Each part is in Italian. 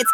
It's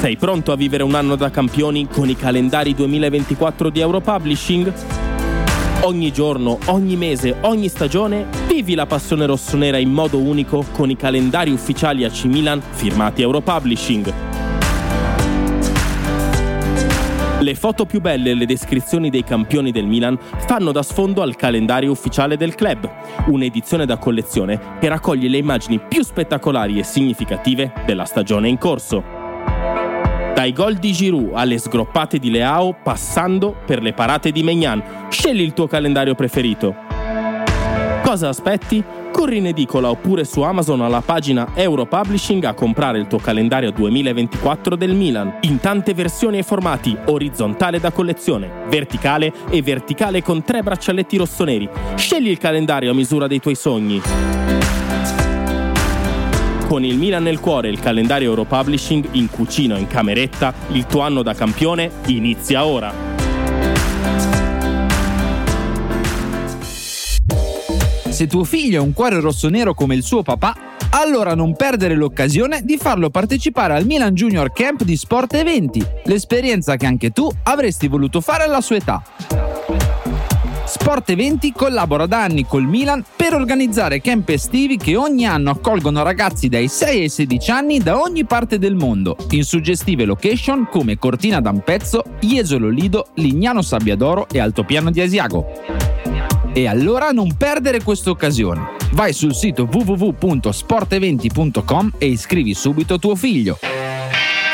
Sei pronto a vivere un anno da campioni con i calendari 2024 di Europublishing? Ogni giorno, ogni mese, ogni stagione, vivi la passione rossonera in modo unico con i calendari ufficiali AC Milan firmati Europublishing. Le foto più belle e le descrizioni dei campioni del Milan fanno da sfondo al calendario ufficiale del club, un'edizione da collezione che raccoglie le immagini più spettacolari e significative della stagione in corso. Dai gol di Giroud alle sgroppate di Leao, passando per le parate di Maignan, scegli il tuo calendario preferito. Cosa aspetti? Corri in edicola oppure su Amazon alla pagina Europublishing a comprare il tuo calendario 2024 del Milan, in tante versioni e formati, orizzontale da collezione, verticale e verticale con 3 braccialetti rossoneri. Scegli il calendario a misura dei tuoi sogni. Con il Milan nel cuore e il calendario Europublishing in cucina o in cameretta, il tuo anno da campione inizia ora. Se tuo figlio ha un cuore rossonero come il suo papà, allora non perdere l'occasione di farlo partecipare al Milan Junior Camp di Sport Eventi, l'esperienza che anche tu avresti voluto fare alla sua età. Sport Eventi collabora da anni col Milan per organizzare camp estivi che ogni anno accolgono ragazzi dai 6 ai 16 anni da ogni parte del mondo, in suggestive location come Cortina d'Ampezzo, Jesolo Lido, Lignano Sabbiadoro e Altopiano di Asiago. E allora non perdere questa occasione. Vai sul sito www.sporteventi.com e iscrivi subito tuo figlio.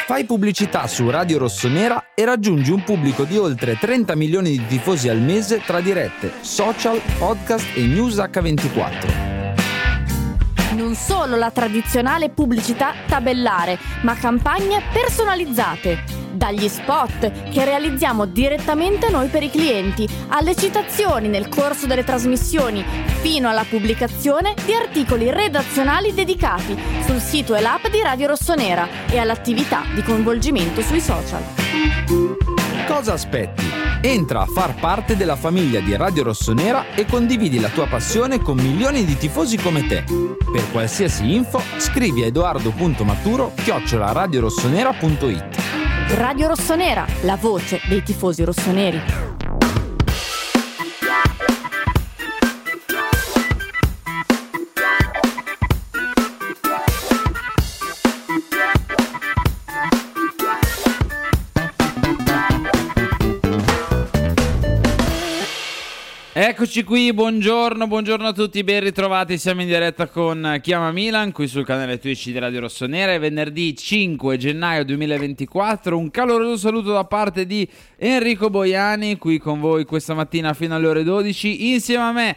Fai pubblicità su Radio Rossonera e raggiungi un pubblico di oltre 30 milioni di tifosi al mese tra dirette, social, podcast e news H24. Non solo la tradizionale pubblicità tabellare, ma campagne personalizzate. Dagli spot che realizziamo direttamente noi per i clienti, alle citazioni nel corso delle trasmissioni, fino alla pubblicazione di articoli redazionali dedicati sul sito e l'app di Radio Rossonera e all'attività di coinvolgimento sui social. Cosa aspetti? Entra a far parte della famiglia di Radio Rossonera e condividi la tua passione con milioni di tifosi come te. Per qualsiasi info scrivi a edoardo.maturo@radiorossonera.it. Radio Rossonera, la voce dei tifosi rossoneri. Eccoci qui, buongiorno a tutti, ben ritrovati, siamo in diretta con Chiama Milan, qui sul canale Twitch di Radio Rossonera, è venerdì 5 gennaio 2024, un caloroso saluto da parte di Enrico Boiani, qui con voi questa mattina fino alle ore 12, insieme a me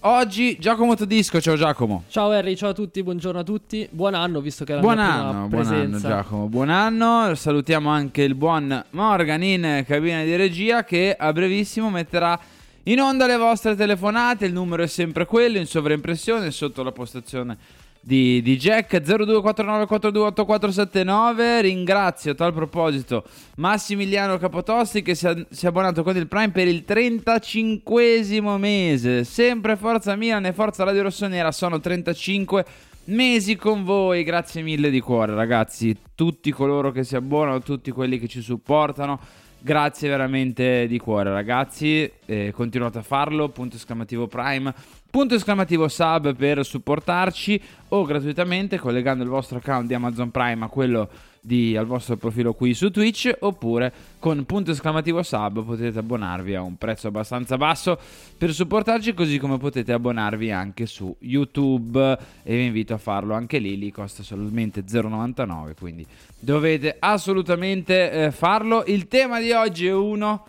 oggi Giacomo Todisco. Ciao Giacomo. Ciao Henry, ciao a tutti, buongiorno a tutti, buon anno visto che è la mia prima presenza. Buon anno Giacomo, buon anno, salutiamo anche il buon Morgan in cabina di regia che a brevissimo metterà in onda le vostre telefonate, il numero è sempre quello, in sovraimpressione, sotto la postazione di Jack, 0249428479. Ringrazio a tal proposito Massimiliano Capotosti che si è abbonato con il Prime per il 35esimo mese. Sempre Forza Milan e Forza Radio Rossonera, sono 35 mesi con voi, grazie mille di cuore ragazzi, tutti coloro che si abbonano, tutti quelli che ci supportano. Grazie veramente di cuore ragazzi, continuate a farlo, punto esclamativo Prime Punto esclamativo sub per supportarci o gratuitamente collegando il vostro account di Amazon Prime a quello al vostro profilo qui su Twitch, oppure con punto esclamativo sub potete abbonarvi a un prezzo abbastanza basso per supportarci, così come potete abbonarvi anche su YouTube e vi invito a farlo anche lì costa solamente 0,99, quindi dovete assolutamente farlo. Il tema di oggi è uno,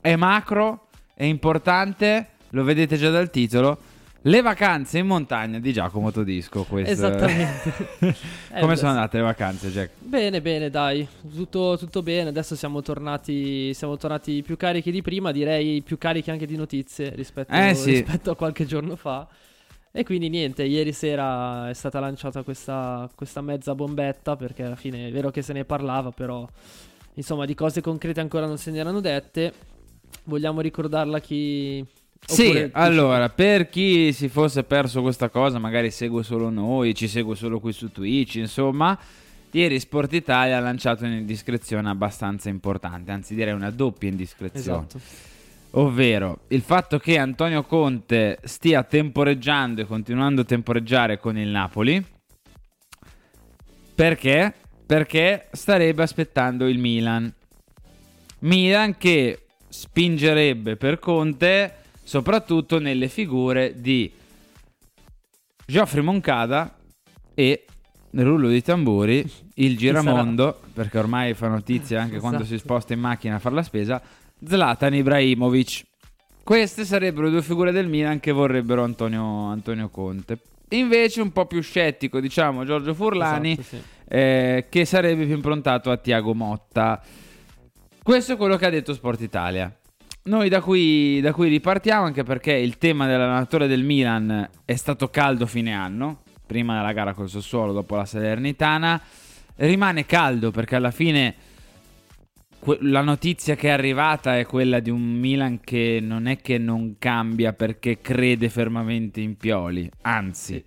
è macro, è importante, lo vedete già dal titolo: le vacanze in montagna di Giacomo Todisco. Esattamente. Come sono andate le vacanze, Jack? Bene, dai, tutto bene. Adesso siamo tornati più carichi di prima, direi più carichi anche di notizie rispetto a qualche giorno fa. E quindi niente, ieri sera è stata lanciata questa mezza bombetta, perché alla fine è vero che se ne parlava, però insomma di cose concrete ancora non se ne erano dette. Vogliamo ricordarla chi... Oppure... Sì, allora, per chi si fosse perso questa cosa, magari segue solo noi, ci segue solo qui su Twitch, insomma, ieri Sport Italia ha lanciato un'indiscrezione abbastanza importante, anzi direi una doppia indiscrezione. Esatto. Ovvero il fatto che Antonio Conte stia temporeggiando e continuando a temporeggiare con il Napoli. Perché? Perché starebbe aspettando il Milan che spingerebbe per Conte soprattutto nelle figure di Geoffrey Moncada e, rullo di tamburi, il giramondo, perché ormai fa notizia anche quando si sposta in macchina a fare la spesa, Zlatan Ibrahimovic. Queste sarebbero le due figure del Milan che vorrebbero Antonio Conte. Invece un po' più scettico, diciamo, Giorgio Furlani, che sarebbe più improntato a Tiago Motta. Questo è quello che ha detto Sport Italia. Noi da qui ripartiamo, anche perché il tema dell'allenatore del Milan è stato caldo fine anno, prima della gara col Sassuolo, dopo la Salernitana. Rimane caldo perché alla fine la notizia che è arrivata è quella di un Milan che non cambia perché crede fermamente in Pioli. Anzi,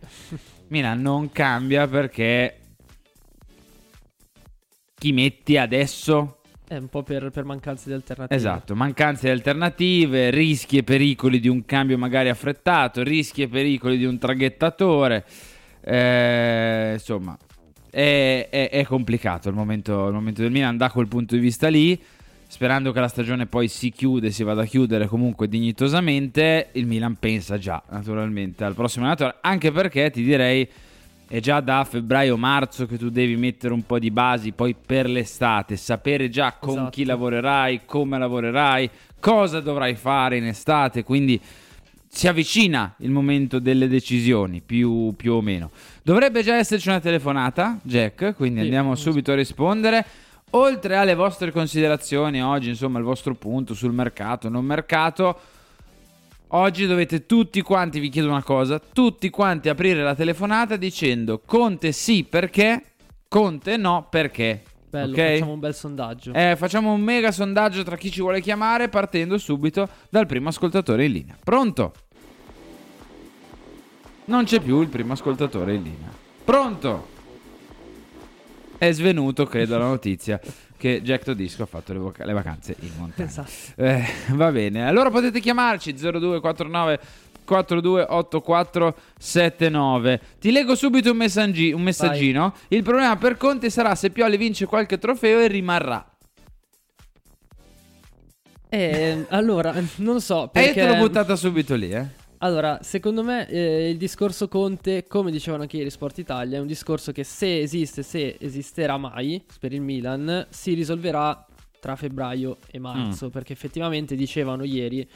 Milan non cambia perché chi metti adesso... È un po' per mancanze di alternative. Esatto, mancanze di alternative, rischi e pericoli di un cambio magari affrettato, rischi e pericoli di un traghettatore. Insomma, è complicato il momento del Milan da quel punto di vista lì. Sperando che la stagione poi si vada a chiudere comunque dignitosamente, il Milan pensa già naturalmente al prossimo allenatore, anche perché ti direi... È già da febbraio-marzo che tu devi mettere un po' di basi, poi per l'estate, sapere già con chi lavorerai, come lavorerai, cosa dovrai fare in estate, quindi si avvicina il momento delle decisioni, più o meno. Dovrebbe già esserci una telefonata, Jack, quindi andiamo subito a rispondere. Oltre alle vostre considerazioni oggi, insomma, il vostro punto sul mercato, non mercato... Oggi dovete tutti quanti, vi chiedo una cosa, tutti quanti aprire la telefonata dicendo Conte sì perché, Conte no perché. Bello, okay? Facciamo un bel sondaggio. Facciamo un mega sondaggio tra chi ci vuole chiamare, partendo subito dal primo ascoltatore in linea. Pronto? Non c'è più il primo ascoltatore in linea. Pronto? È svenuto, credo, la notizia che Jack Todisco ha fatto le vacanze in montagna. Esatto. Va bene, allora potete chiamarci 0249 428479. Ti leggo subito un messaggino. Vai. Il problema per Conte sarà se Pioli vince qualche trofeo e rimarrà. Allora, non so perché... te l'ho buttata subito lì, Allora, secondo me il discorso Conte, come dicevano anche ieri Sport Italia, è un discorso che se esisterà mai per il Milan, si risolverà tra febbraio e marzo, perché effettivamente dicevano ieri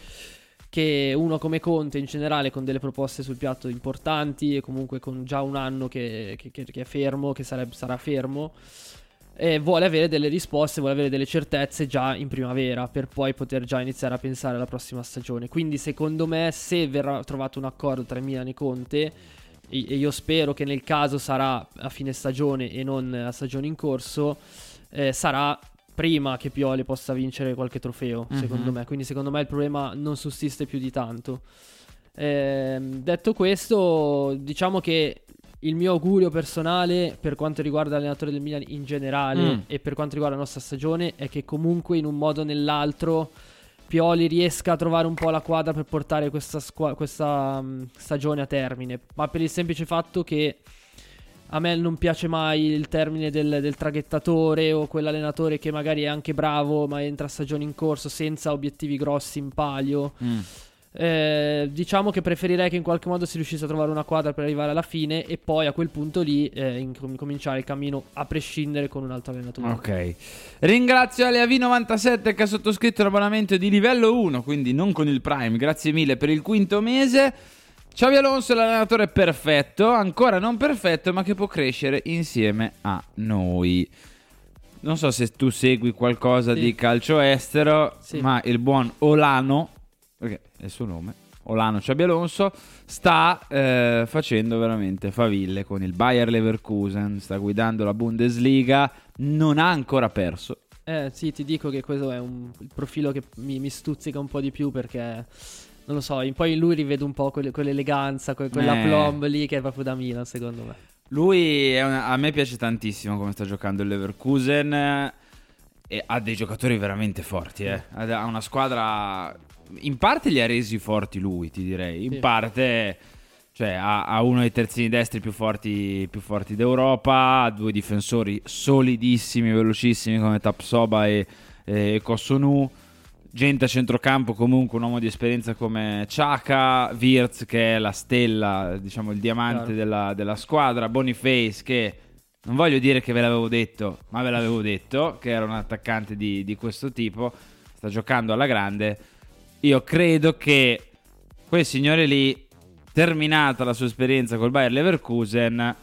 che uno come Conte in generale, con delle proposte sul piatto importanti e comunque con già un anno che è fermo, che sarà fermo, vuole avere delle risposte, vuole avere delle certezze già in primavera per poi poter già iniziare a pensare alla prossima stagione. Quindi secondo me se verrà trovato un accordo tra Milan e Conte, e io spero che nel caso sarà a fine stagione e non a stagione in corso, sarà prima che Pioli possa vincere qualche trofeo, secondo me. Quindi secondo me il problema non sussiste più di tanto. Detto questo, diciamo che il mio augurio personale per quanto riguarda l'allenatore del Milan in generale e per quanto riguarda la nostra stagione è che comunque in un modo o nell'altro Pioli riesca a trovare un po' la quadra per portare questa stagione a termine, ma per il semplice fatto che a me non piace mai il termine del traghettatore o quell'allenatore che magari è anche bravo ma entra a stagione in corso senza obiettivi grossi in palio. Diciamo che preferirei che in qualche modo si riuscisse a trovare una quadra per arrivare alla fine e poi a quel punto lì cominciare il cammino a prescindere con un altro allenatore. Ok, ringrazio Leav97 che ha sottoscritto l'abbonamento di livello 1, quindi non con il Prime, grazie mille per il quinto mese. Xabi Alonso è l'allenatore perfetto, ancora non perfetto ma che può crescere insieme a noi. Non so se tu segui qualcosa di calcio estero, ma il buon Olano, perché è il suo nome, Olano Xabi Alonso, sta facendo veramente faville con il Bayer Leverkusen, sta guidando la Bundesliga, non ha ancora perso. Sì, ti dico che questo è il profilo che mi stuzzica un po' di più, perché non lo so, poi lui rivedo un po' quell'eleganza, quella plomb lì che è proprio da Milan, secondo me. Lui a me piace tantissimo come sta giocando il Leverkusen, e ha dei giocatori veramente forti, ha una squadra. In parte li ha resi forti lui, ti direi. In parte, cioè, ha uno dei terzini destri più forti d'Europa, ha due difensori solidissimi, velocissimi come Tapsoba e Kossonu, gente a centrocampo comunque un uomo di esperienza come Xhaka, Wirtz che è la stella, diciamo il diamante della squadra, Boniface che non voglio dire che ve l'avevo detto, ma ve l'avevo detto che era un attaccante di questo tipo, sta giocando alla grande. Io credo che quel signore lì, terminata la sua esperienza col Bayer Leverkusen,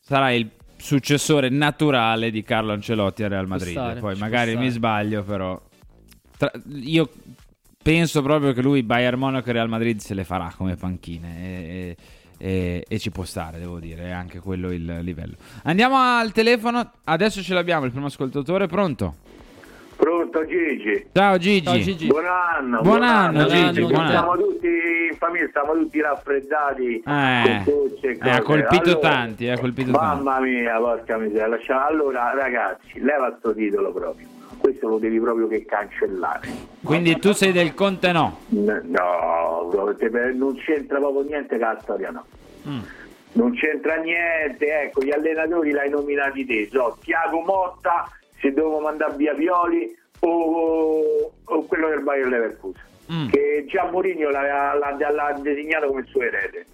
sarà il successore naturale di Carlo Ancelotti al Real Madrid. Poi magari mi sbaglio, però io penso proprio che lui Bayern Monaco e Real Madrid se le farà come panchine e ci può stare, devo dire, è anche quello il livello. Andiamo al telefono, adesso ce l'abbiamo, il primo ascoltatore, pronto? Pronto Gigi. Ciao Gigi. Ciao Gigi. Buon anno Gigi. Siamo tutti in famiglia, siamo tutti raffreddati. Ha colpito tanti. Mamma mia, porca miseria. Allora ragazzi, leva sto titolo proprio. Questo lo devi proprio che cancellare. Quindi tu sei del Conte no? Non c'entra proprio niente con la storia, no. Non c'entra niente, ecco, gli allenatori l'hai nominati te, so, Tiago Motta, se dovevo mandare via Pioli o quello del Bayer Leverkusen, che già Mourinho l'ha designato come il suo erede.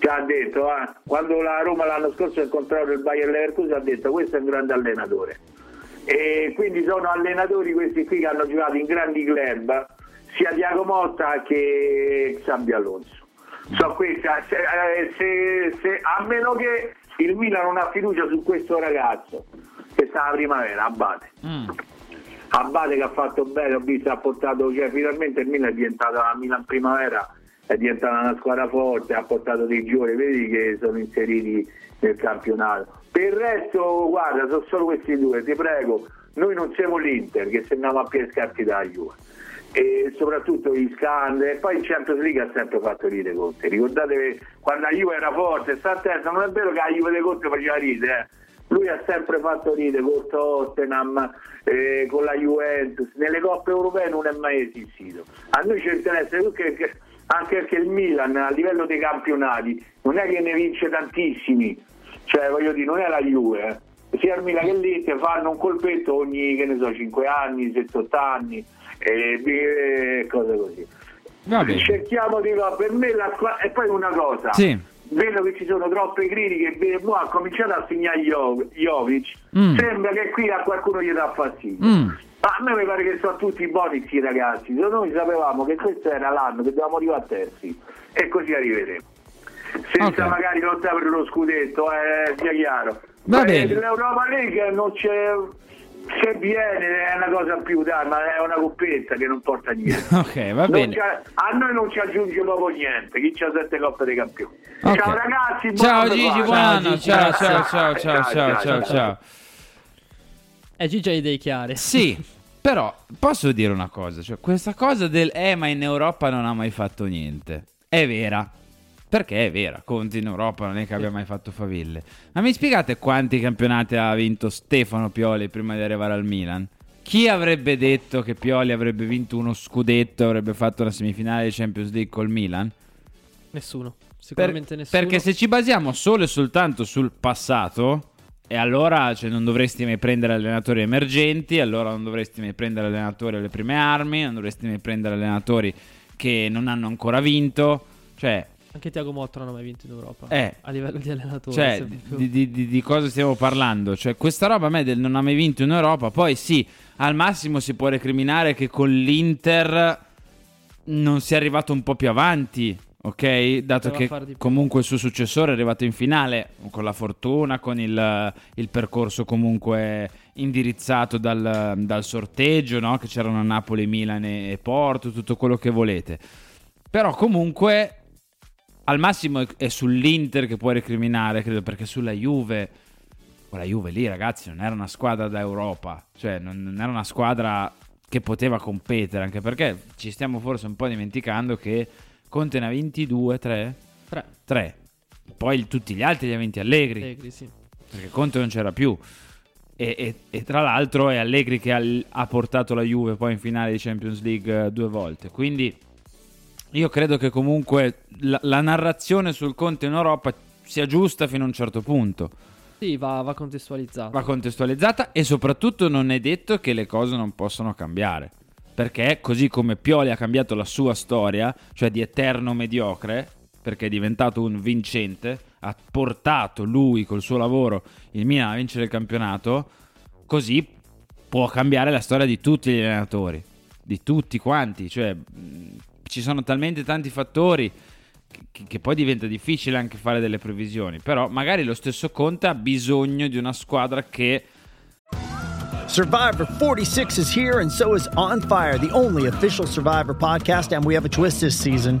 Ci ha detto, quando la Roma l'anno scorso ha incontrato il Bayer Leverkusen, ha detto questo è un grande allenatore. E quindi sono allenatori questi qui che hanno giocato in grandi club, sia Tiago Motta che Xabi Alonso. So questa, se a meno che il Milan non ha fiducia su questo ragazzo, che sta la primavera, Abate che ha fatto bene, ho visto, ha portato, cioè finalmente il Milan è diventato la Milan primavera, è diventata una squadra forte, ha portato dei giovani, vedi che sono inseriti nel campionato. Per il resto guarda, sono solo questi due, ti prego, noi non siamo l'Inter che se andiamo a pescarti da Juve, e soprattutto gli scandali, e poi il Champions League ha sempre fatto ridere Conte, ricordatevi quando la Juve era forte, sta a terza, non è vero che la Juve dei Conte faceva ridere, lui ha sempre fatto ridere con Tottenham, con la Juventus, nelle coppe europee non è mai esistito. A noi ci interessa anche perché il Milan a livello dei campionati non è che ne vince tantissimi, cioè voglio dire non è la Juve, sia il Milan che l'Inter fanno un colpetto ogni 5 anni, 7-8 anni e cose così. Cerchiamo di per me la squadra. E poi una cosa, vedo che ci sono troppe critiche, vedo, ha cominciato a segnare Jovic, sembra che qui a qualcuno gli dà fastidio, ma a me mi pare che sono tutti buoni questi ragazzi. Noi sapevamo che questo era l'anno che dovevamo arrivare a terzi e così arriveremo senza magari lottare per lo scudetto, sia chiaro. Va bene, l'Europa League non c'è, se viene è una cosa più, dai, ma è una coppetta che non porta niente. Ok, va bene. A noi non ci aggiunge proprio niente. Chi c'ha 7 coppe dei campioni? Okay. Ciao ragazzi, ciao Gigi, buon anno. Ciao. Gigi ha idee chiare. Sì, però posso dire una cosa, cioè questa cosa del ma in Europa non ha mai fatto niente è vera. Perché è vera, Conte in Europa non è che abbia mai fatto faville. Ma mi spiegate quanti campionati ha vinto Stefano Pioli prima di arrivare al Milan? Chi avrebbe detto che Pioli avrebbe vinto uno scudetto, avrebbe fatto la semifinale di Champions League col Milan? Nessuno, sicuramente nessuno. Perché se ci basiamo solo e soltanto sul passato, e allora cioè, non dovresti mai prendere allenatori emergenti, allora non dovresti mai prendere allenatori alle prime armi, non dovresti mai prendere allenatori che non hanno ancora vinto, cioè... Anche Tiago Motta non ha mai vinto in Europa a livello di allenatore. Cioè di cosa stiamo parlando? Cioè questa roba a me del non ha mai vinto in Europa. Poi sì, al massimo si può recriminare che con l'Inter non si è arrivato un po' più avanti, ok? Dato che comunque il suo successore è arrivato in finale con la fortuna, con il percorso comunque indirizzato dal sorteggio, no? Che c'erano Napoli, Milan e Porto, tutto quello che volete. Però comunque... Al massimo è sull'Inter che puoi recriminare, credo, perché sulla Juve, quella Juve lì, ragazzi, non era una squadra da Europa, cioè non era una squadra che poteva competere, anche perché ci stiamo forse un po' dimenticando che Conte ne ha 22, 3. Poi tutti gli altri li ha vinti Allegri sì. Perché Conte non c'era più. E tra l'altro è Allegri che ha portato la Juve poi in finale di Champions League 2 volte, quindi... Io credo che comunque la narrazione sul Conte in Europa sia giusta fino a un certo punto. Sì, va contestualizzata. Va contestualizzata e soprattutto non è detto che le cose non possano cambiare. Perché così come Pioli ha cambiato la sua storia, cioè di eterno mediocre, perché è diventato un vincente, ha portato lui col suo lavoro il Milan a vincere il campionato, così può cambiare la storia di tutti gli allenatori, di tutti quanti, cioè... Ci sono talmente tanti fattori che poi diventa difficile anche fare delle previsioni. Però magari lo stesso Conte ha bisogno di una squadra che... Survivor 46 is here and so is On Fire, the only official Survivor podcast, and we have a twist this season.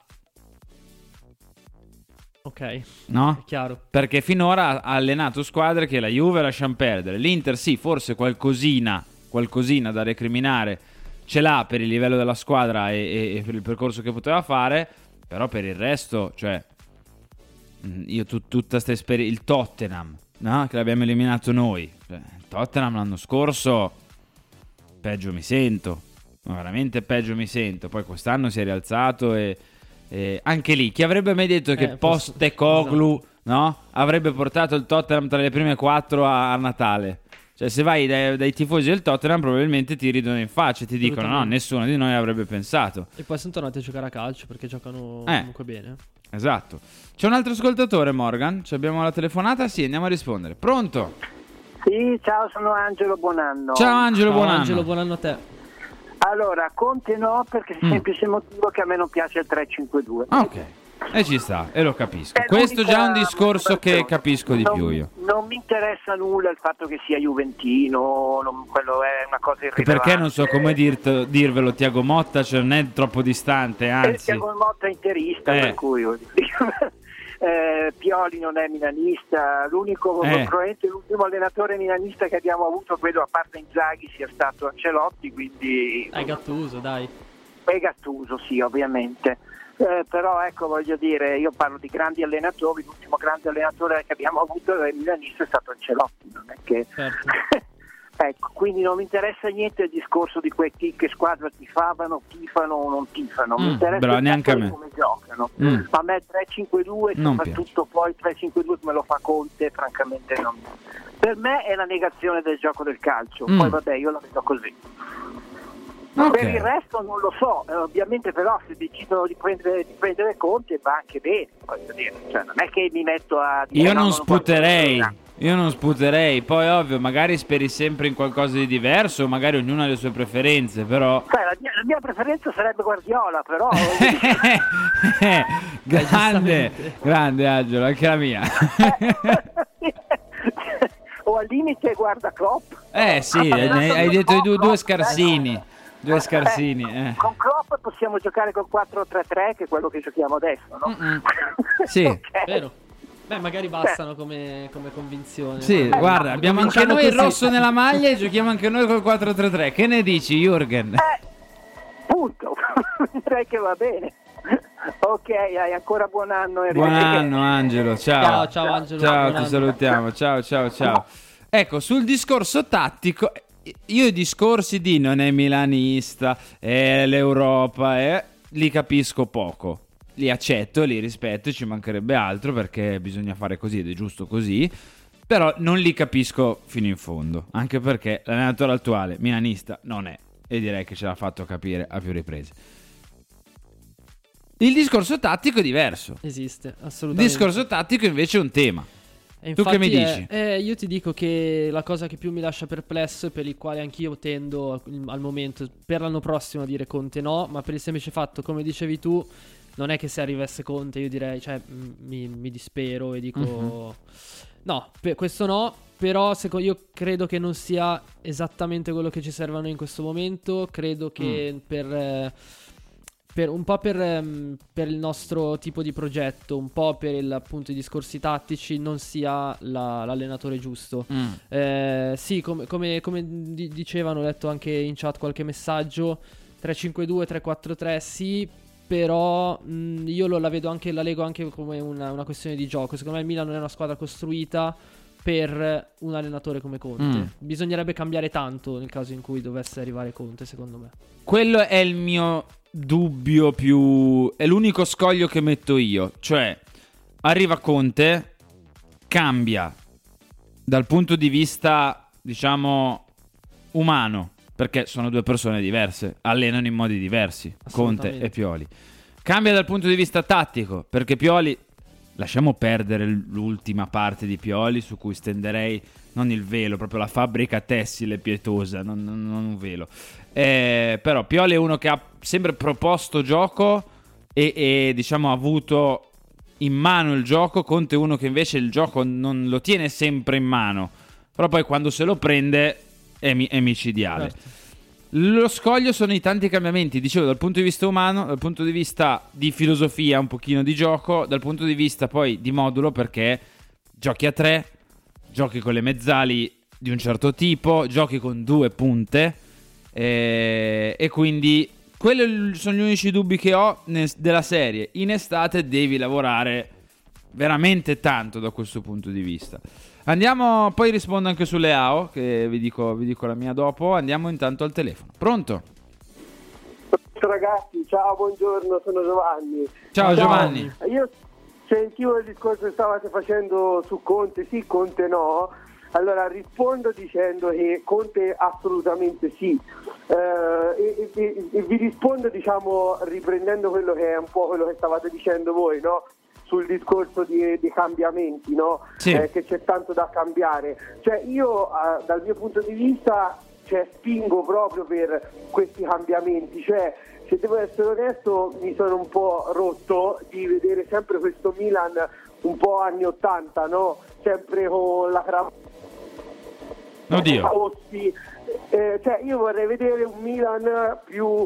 Ok, no? È chiaro. Perché finora ha allenato squadre che la Juve lasciano perdere. L'Inter sì, forse qualcosina da recriminare ce l'ha per il livello della squadra e per il percorso che poteva fare. Però per il resto, cioè, io tutta questa esperienza, il Tottenham, no? Che l'abbiamo eliminato noi, cioè, il Tottenham l'anno scorso peggio mi sento. No, veramente peggio mi sento. Poi quest'anno si è rialzato e anche lì chi avrebbe mai detto che Postecoglou, esatto, no? Avrebbe portato il Tottenham tra le prime 4 a Natale. Cioè se vai dai tifosi del Tottenham probabilmente ti ridono in faccia e ti dicono no, nessuno di noi avrebbe pensato. E poi sono tornati a giocare a calcio perché giocano comunque bene. Esatto. C'è un altro ascoltatore, Morgan? Ci abbiamo la telefonata? Sì, andiamo a rispondere. Pronto? Sì, ciao, sono Angelo Buonanno. Ciao Angelo, ciao, Buonanno. Angelo Buonanno a te. Allora, Conte no, perché semplice motivo che a me non piace il 3-5-2. Ok, e ci sta, e lo capisco. Questo già è un discorso che capisco di più io. Non mi interessa nulla il fatto che sia juventino, quello è una cosa irrilevante. Perché non so come dirvelo, Tiago Motta, cioè non è troppo distante, anzi. Tiago Motta è interista, per cui... Pioli non è milanista, l'ultimo allenatore milanista che abbiamo avuto, credo a parte Inzaghi, sia stato Ancelotti, quindi è Gattuso, dai. È Gattuso, sì, ovviamente. Però ecco, voglio dire, io parlo di grandi allenatori, l'ultimo grande allenatore che abbiamo avuto è milanista, è stato Ancelotti, non è che certo. Ecco, quindi non mi interessa niente il discorso di che squadra tifano o non tifano, mi interessa neanche a me come giocano. A me 3-5-2, soprattutto poi 3-5-2 me lo fa Conte, francamente non. Per me è la negazione del gioco del calcio, poi vabbè, io la vedo così. Okay. Per il resto non lo so, ovviamente, però se decidono di prendere Conte va anche bene, voglio dire, cioè, non è che mi metto a dire, io non sputerei. Io non sputerei, poi ovvio, magari speri sempre in qualcosa di diverso, magari ognuno ha le sue preferenze, però... Beh, la mia preferenza sarebbe Guardiola, però... grande Angelo, anche la mia. O al limite guarda Klopp. Sì, hai detto i due scarsini. Con Klopp poi possiamo giocare con 4-3-3, che è quello che giochiamo adesso, no? Sì, okay. Vero. Beh, magari bastano come convinzione. Sì, ma... guarda, abbiamo anche noi il rosso nella maglia e giochiamo anche noi col 4-3-3. Che ne dici, Jürgen? Punto. Direi che va bene. Ok, hai ancora buon anno. Buon anno, Angelo. Ciao. Ciao Angelo. Ciao, ti salutiamo. Ciao. Ecco, sul discorso tattico, io i discorsi di non è milanista, è l'Europa, li capisco poco. Li accetto, li rispetto, ci mancherebbe altro, perché bisogna fare così ed è giusto così, però non li capisco fino in fondo, anche perché l'allenatore attuale milanista non è, e direi che ce l'ha fatto capire a più riprese. Il discorso tattico è diverso. Esiste, assolutamente. Il discorso tattico invece è un tema. Tu che mi dici? Io ti dico che la cosa che più mi lascia perplesso, e per il quale anch'io tendo al momento per l'anno prossimo a dire Conte no, ma per il semplice fatto, come dicevi tu, non è che se arrivasse Conte io direi, cioè, mi dispero e dico no, questo no, però io credo che non sia esattamente quello che ci serve a noi in questo momento. Credo che per il nostro tipo di progetto, un po' per appunto i discorsi tattici, non sia l'allenatore giusto. Sì, come dicevano, ho letto anche in chat qualche messaggio, 3-5-2, 3-4-3, sì, però io la vedo anche, la leggo anche come una questione di gioco. Secondo me il Milan non è una squadra costruita per un allenatore come Conte. Bisognerebbe cambiare tanto nel caso in cui dovesse arrivare Conte, secondo me. Quello è il mio dubbio più... è l'unico scoglio che metto io. Cioè, arriva Conte, cambia dal punto di vista, diciamo, umano, perché sono due persone diverse, allenano in modi diversi, Conte e Pioli. Cambia dal punto di vista tattico, perché Pioli, lasciamo perdere l'ultima parte di Pioli, su cui stenderei non il velo, proprio la fabbrica tessile pietosa, non un velo. Però Pioli è uno che ha sempre proposto gioco e diciamo ha avuto in mano il gioco. Conte è uno che invece il gioco non lo tiene sempre in mano, però poi quando se lo prende è micidiale. Certo. Lo scoglio sono i tanti cambiamenti, dicevo, dal punto di vista umano, dal punto di vista di filosofia, un pochino di gioco, dal punto di vista poi di modulo, perché giochi a tre, giochi con le mezzali di un certo tipo, giochi con due punte, e quindi quelli sono gli unici dubbi che ho della serie. In estate devi lavorare veramente tanto da questo punto di vista. Andiamo, poi rispondo anche su Leao, che vi dico la mia dopo. Andiamo intanto al telefono. Pronto? Ragazzi, ciao, buongiorno, sono Giovanni. Ciao Giovanni. Io sentivo il discorso che stavate facendo su Conte, sì, Conte no. Allora rispondo dicendo che Conte assolutamente sì, e vi rispondo, diciamo, riprendendo quello che è un po' quello che stavate dicendo voi, no? Sul discorso di cambiamenti, no? Sì. Che c'è tanto da cambiare. Cioè io dal mio punto di vista, cioè, spingo proprio per questi cambiamenti. Cioè, se devo essere onesto, mi sono un po' rotto di vedere sempre questo Milan un po' anni 80, no? Sempre con la Ossi. Cioè io vorrei vedere un Milan più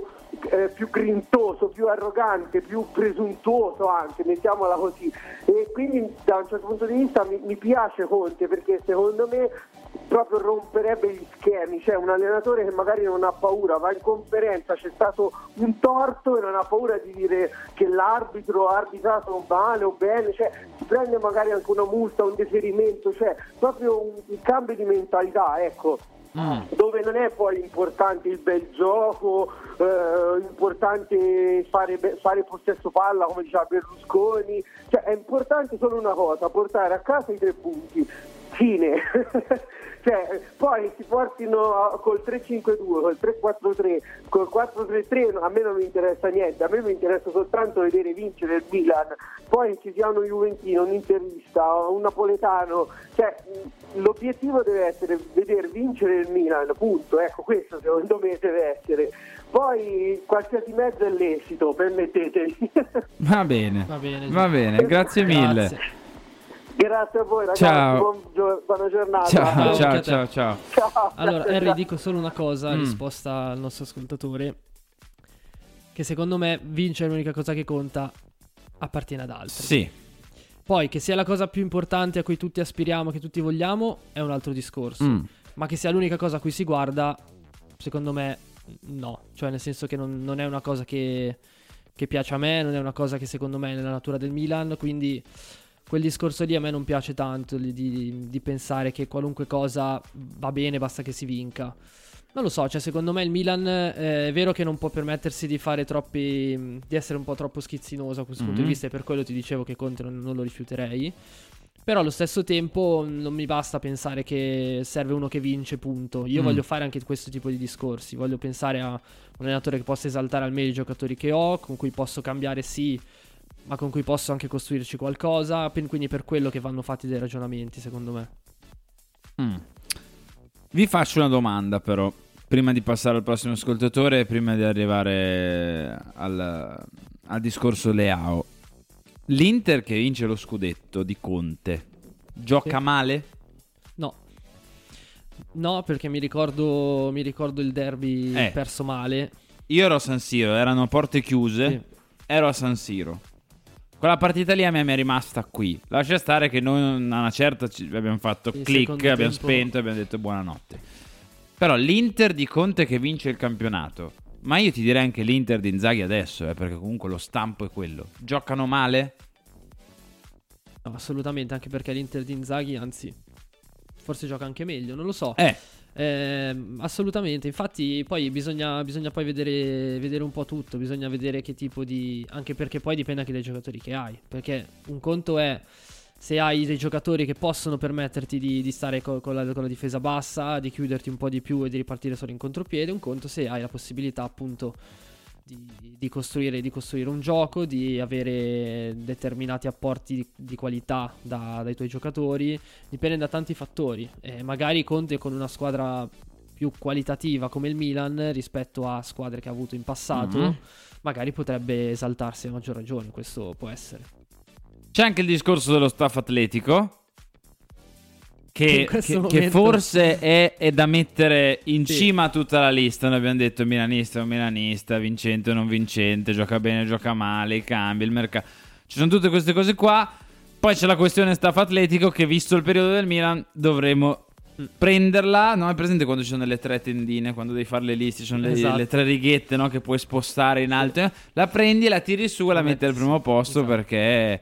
grintoso, più arrogante, più presuntuoso anche, mettiamola così. E quindi da un certo punto di vista mi piace Conte, perché secondo me proprio romperebbe gli schemi. Cioè un allenatore che magari non ha paura, va in conferenza, c'è stato un torto e non ha paura di dire che l'arbitro ha arbitrato male o bene, cioè si prende magari anche una multa, un deferimento, cioè proprio un cambio di mentalità, ecco. Dove non è poi importante il bel gioco, importante fare possesso palla come diceva Berlusconi, cioè è importante solo una cosa, portare a casa i 3 punti, fine. Cioè poi si portino col 3-5-2, col 3-4-3, col 4-3-3, a me non mi interessa niente, a me mi interessa soltanto vedere vincere il Milan. Poi ci sia uno juventino, un interista, un napoletano, cioè l'obiettivo deve essere vedere vincere il Milan, punto. Ecco, questo secondo me deve essere. Poi qualsiasi mezzo è l'esito, permettetemi. Va bene, grazie mille. Grazie a voi ragazzi, ciao. Buona giornata. Ciao. Allora Henry, dico solo una cosa, risposta al nostro ascoltatore. che secondo me vincere è l'unica cosa che conta, appartiene ad altri. Sì. Poi che sia la cosa più importante a cui tutti aspiriamo, che tutti vogliamo, è un altro discorso. Ma che sia l'unica cosa a cui si guarda, secondo me no. Cioè nel senso che non è una cosa che piace a me, non è una cosa che secondo me è nella natura del Milan, quindi quel discorso lì a me non piace tanto, di pensare che qualunque cosa va bene, basta che si vinca. Non lo so, cioè secondo me il Milan è vero che non può permettersi di fare troppi, di essere un po' troppo schizzinoso a questo punto di vista, e per quello ti dicevo che Conte non lo rifiuterei. Però allo stesso tempo non mi basta pensare che serve uno che vince, punto. Io voglio fare anche questo tipo di discorsi, voglio pensare a un allenatore che possa esaltare al meglio i giocatori che ho, con cui posso cambiare sì, ma con cui posso anche costruirci qualcosa, quindi per quello che vanno fatti dei ragionamenti, secondo me. Vi faccio una domanda però, prima di passare al prossimo ascoltatore e prima di arrivare al discorso Leao. L'Inter che vince lo scudetto di Conte gioca male? No, perché mi ricordo il derby perso male. Io ero a San Siro, erano porte chiuse, ero a San Siro. Quella partita lì a me è rimasta qui. Lascia stare che noi a una certa abbiamo fatto il click, abbiamo tempo spento e abbiamo detto buonanotte. Però l'Inter di Conte che vince il campionato, ma io ti direi anche l'Inter di Inzaghi adesso, perché comunque lo stampo è quello, giocano male? No, assolutamente, anche perché l'Inter di Inzaghi, anzi, forse gioca anche meglio, non lo so. Assolutamente, infatti poi bisogna poi vedere un po' tutto, bisogna vedere che tipo di... anche perché poi dipende anche dai giocatori che hai, perché un conto è se hai dei giocatori che possono permetterti di stare con la difesa bassa, di chiuderti un po' di più e di ripartire solo in contropiede, un conto se hai la possibilità appunto di costruire un gioco, di avere determinati apporti di qualità dai tuoi giocatori. Dipende da tanti fattori, magari Conte con una squadra più qualitativa come il Milan rispetto a squadre che ha avuto in passato magari potrebbe esaltarsi a maggior ragione, questo può essere. C'è anche il discorso dello staff atletico che forse è da mettere in cima a tutta la lista. Noi abbiamo detto milanista o milanista, vincente o non vincente, gioca bene o gioca male, i cambi, il mercato, ci sono tutte queste cose qua. Poi c'è la questione staff atletico che, visto il periodo del Milan, dovremo prenderla. No, è presente quando ci sono le tre tendine, quando devi fare le liste, ci sono le tre righette, no, che puoi spostare in alto, la prendi, la tiri su e la metti al primo posto, perché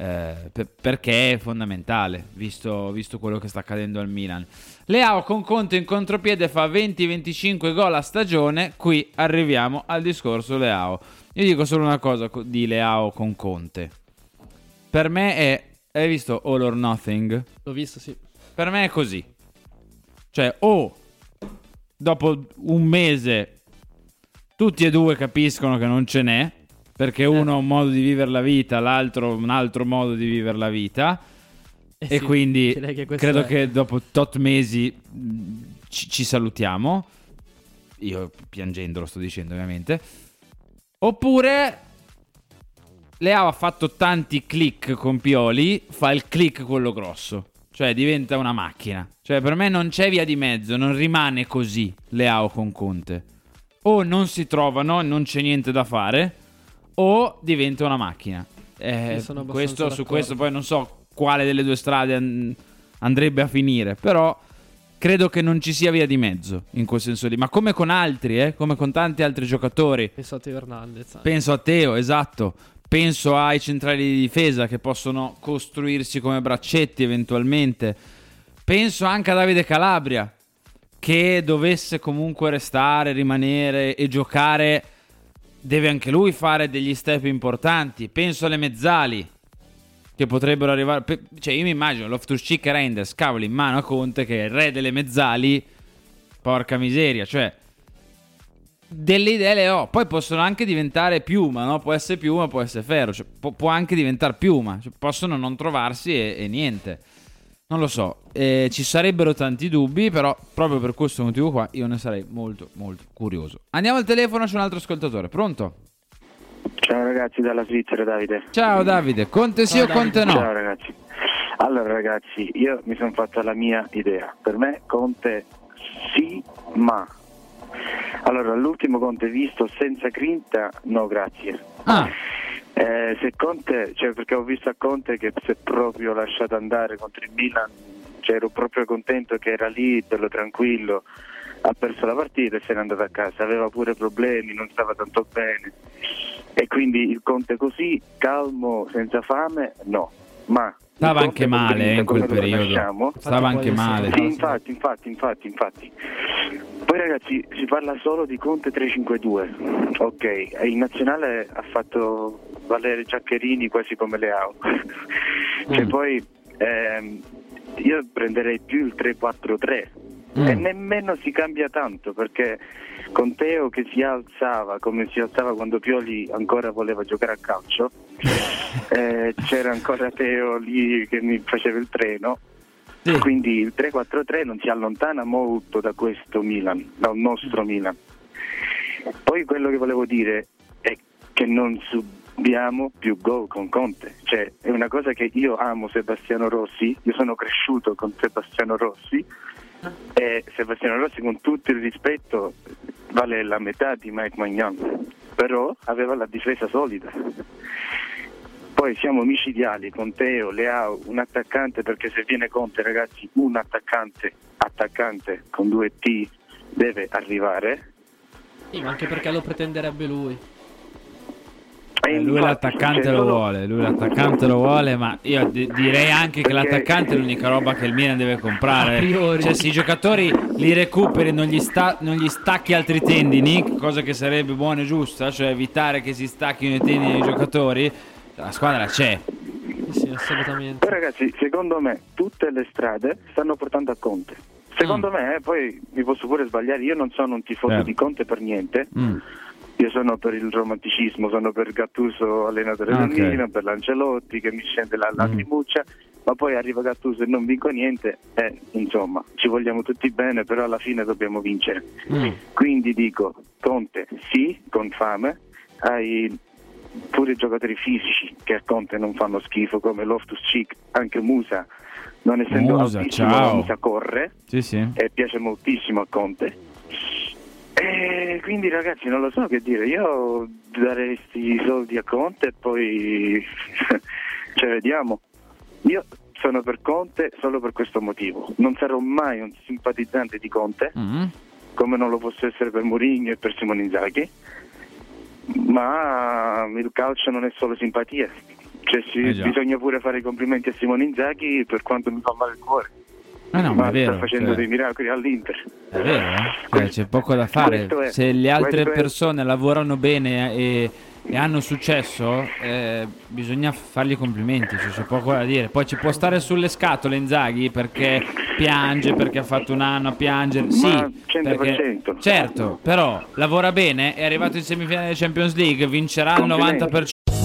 è fondamentale visto quello che sta accadendo al Milan. Leao con Conte in contropiede fa 20-25 gol a stagione. Qui arriviamo al discorso Leao. Io dico solo una cosa di Leao con Conte. Per me è... hai visto All or Nothing? L'ho visto, sì. Per me è così. Cioè dopo un mese tutti e due capiscono che non ce n'è, perché uno ha un modo di vivere la vita, l'altro un altro modo di vivere la vita, e quindi che credo che dopo tot mesi ci salutiamo, io piangendo lo sto dicendo ovviamente. Oppure Leao ha fatto tanti click con Pioli, fa il click quello grosso, cioè diventa una macchina. Cioè per me non c'è via di mezzo, non rimane così Leao con Conte. O non si trovano, non c'è niente da fare, o diventa una macchina. Su questo poi non so quale delle due strade andrebbe a finire, però credo che non ci sia via di mezzo in quel senso lì, ma come con altri, come con tanti altri giocatori. Penso a Teo Hernandez, penso a Teo, esatto, penso ai centrali di difesa che possono costruirsi come braccetti eventualmente, penso anche a Davide Calabria, che dovesse comunque restare, rimanere e giocare, deve anche lui fare degli step importanti. Penso alle mezzali che potrebbero arrivare. Cioè io mi immagino Loftus-Cheek e Reinders, cavoli, in mano a Conte, che è il re delle mezzali. Porca miseria, cioè delle idee le ho. Poi possono anche diventare Piuma, no? Può essere Piuma, può essere Ferro, cioè, può anche diventare Piuma, cioè, possono non trovarsi e niente. Non lo so, ci sarebbero tanti dubbi, però proprio per questo motivo qua io ne sarei molto molto curioso. Andiamo al telefono, c'è un altro ascoltatore, pronto? Ciao ragazzi, dalla Svizzera, Davide. Ciao Davide, Conte sì o Conte no? Ciao ragazzi. Allora ragazzi, io mi sono fatta la mia idea. Per me Conte sì, ma Allora, l'ultimo Conte visto senza grinta, no grazie. Ah. Se Conte, cioè, perché ho visto a Conte che si è proprio lasciato andare contro il Milan, cioè ero proprio contento che era lì, bello tranquillo, ha perso la partita e se n'è andato a casa, aveva pure problemi, non stava tanto bene, e quindi il Conte così, calmo, senza fame, no. Ma stava anche male in quel periodo, stava anche male. Sì, infatti. Poi ragazzi, si parla solo di Conte 3-5-2. Ok, in nazionale ha fatto valere Ciaccherini quasi come Leao. Cioè poi io prenderei più il 3-4-3 e nemmeno si cambia tanto, perché con Teo che si alzava come si alzava quando Pioli ancora voleva giocare a calcio, c'era ancora Teo lì che mi faceva il treno, sì. Quindi il 3-4-3 non si allontana molto da questo Milan, dal nostro Milan. Poi quello che volevo dire è che non subiamo più gol con Conte, cioè è una cosa che io amo Sebastiano Rossi, io sono cresciuto con Sebastiano Rossi e Sebastiano Rossi, con tutto il rispetto, vale la metà di Mike Maignan, però aveva la difesa solida. Poi siamo micidiali con Teo, Leao, un attaccante, perché se viene Conte ragazzi un attaccante con due T deve arrivare. Sì, ma anche perché lo pretenderebbe lui. Lui l'attaccante lo vuole, ma io direi anche che l'attaccante è l'unica roba che il Milan deve comprare. Cioè, se i giocatori li recuperi, non gli stacchi altri tendini, cosa che sarebbe buona e giusta, cioè evitare che si stacchino i tendini dei giocatori, la squadra c'è. Sì, assolutamente. Poi ragazzi, secondo me tutte le strade stanno portando a Conte. Secondo me, poi mi posso pure sbagliare, io non sono un tifoso di Conte per niente. Io sono per il romanticismo, sono per Gattuso allenatore del Milan, per l'Ancelotti che mi scende la lacrimuccia, ma poi arriva Gattuso e non vinco niente, insomma, ci vogliamo tutti bene, però alla fine dobbiamo vincere. Quindi dico, Conte sì, con fame, hai pure i giocatori fisici che a Conte non fanno schifo, come Loftus-Cheek, anche Musa, non essendo altissimo, Musa corre, sì. E piace moltissimo a Conte. Quindi ragazzi non lo so che dire, io darei i soldi a Conte e poi ce vediamo. Io sono per Conte solo per questo motivo, non sarò mai un simpatizzante di Conte, come non lo posso essere per Mourinho e per Simone Inzaghi, ma il calcio non è solo simpatia, cioè bisogna pure fare i complimenti a Simone Inzaghi, per quanto mi fa male il cuore. Ma è vero, sta facendo dei miracoli all'Inter, è vero, c'è poco da fare. Se le altre persone lavorano bene e hanno successo, bisogna fargli complimenti, c'è poco da dire. Poi ci può stare sulle scatole Inzaghi perché piange, perché ha fatto un anno a piangere, sì, 100%. Perché, certo, però lavora bene, è arrivato in semifinale della Champions League, vincerà il 90%.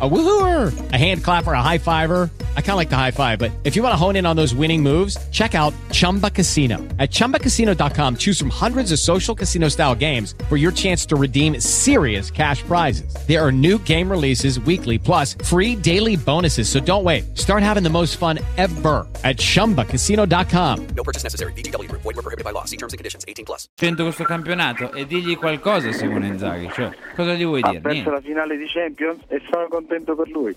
A woohooer, a hand clapper, a high fiver. I kind of like the high five, but if you want to hone in on those winning moves, check out Chumba Casino. At chumbacasino.com, choose from hundreds of social casino style games for your chance to redeem serious cash prizes. There are new game releases weekly, plus free daily bonuses. So don't wait. Start having the most fun ever at chumbacasino.com. No purchase necessary. VGW Group. Void where prohibited by law. See terms and conditions. 18+. Sento questo campionato e digli qualcosa, Simone Inzaghi. Cioè, cosa gli vuoi dire? Ha perso la finale di Champions e sono contento per lui.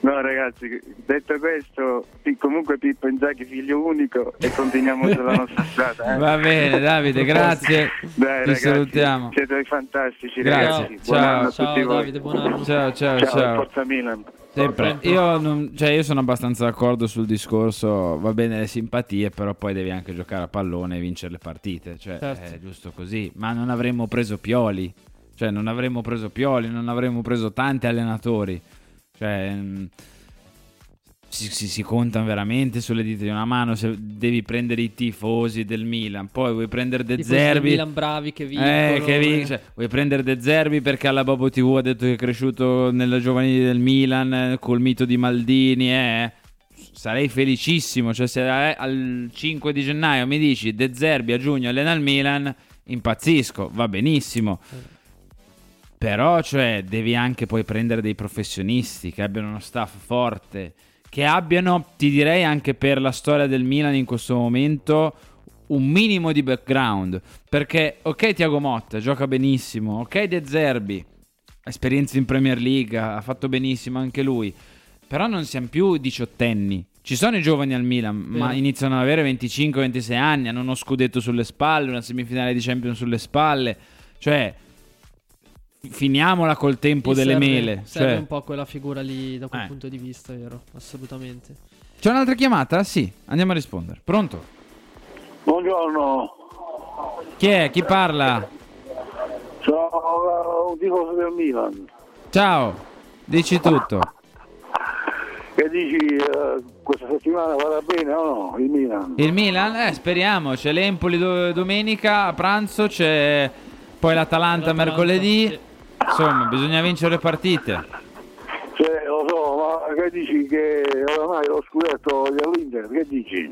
No ragazzi, detto questo, comunque Pippo Inzaghi figlio unico e continuiamo sulla nostra strada. Va bene Davide, grazie. Dai, ti ragazzi, salutiamo, siete fantastici. Grazie. Ragazzi, buon anno a tutti Davide, voi. Buon anno. Ciao. Forza Milan sempre. Io sono abbastanza d'accordo sul discorso, va bene le simpatie, però poi devi anche giocare a pallone e vincere le partite, cioè certo. È giusto così, ma non avremmo preso Pioli, non avremmo preso tanti allenatori. Cioè, si contano veramente sulle dita di una mano. Se devi prendere i tifosi del Milan, poi vuoi prendere De Zerbi, Milan bravi che vincono, cioè, vuoi prendere De Zerbi perché alla Babbo TV ha detto che è cresciuto nella giovanile del Milan, col mito di Maldini, sarei felicissimo. Cioè, se al 5 di gennaio mi dici De Zerbi a giugno allena il Milan, impazzisco, va benissimo. Però, cioè, devi anche poi prendere dei professionisti che abbiano uno staff forte, che abbiano, ti direi anche per la storia del Milan in questo momento, un minimo di background. Perché, ok, Tiago Motta gioca benissimo, ok, De Zerbi, esperienza in Premier League, ha fatto benissimo anche lui, però non siamo più diciottenni. Ci sono i giovani al Milan, ma iniziano ad avere 25-26 anni, hanno uno scudetto sulle spalle, una semifinale di Champions sulle spalle, cioè... Finiamola col tempo delle mele. Serve un po' quella figura lì da quel punto di vista, vero? Assolutamente. C'è un'altra chiamata? Sì, andiamo a rispondere. Pronto? Buongiorno. Chi è? Chi parla? Ciao, un tifoso del Milan. Ciao, dici tutto. Che dici, questa settimana farà bene o no? Il Milan? Il Milan? Speriamo. C'è l'Empoli domenica a pranzo, c'è poi l'Atalanta mercoledì. Sì. Insomma, bisogna vincere le partite. Cioè, lo so, ma che dici che oramai lo scudetto dell'Inter, che dici?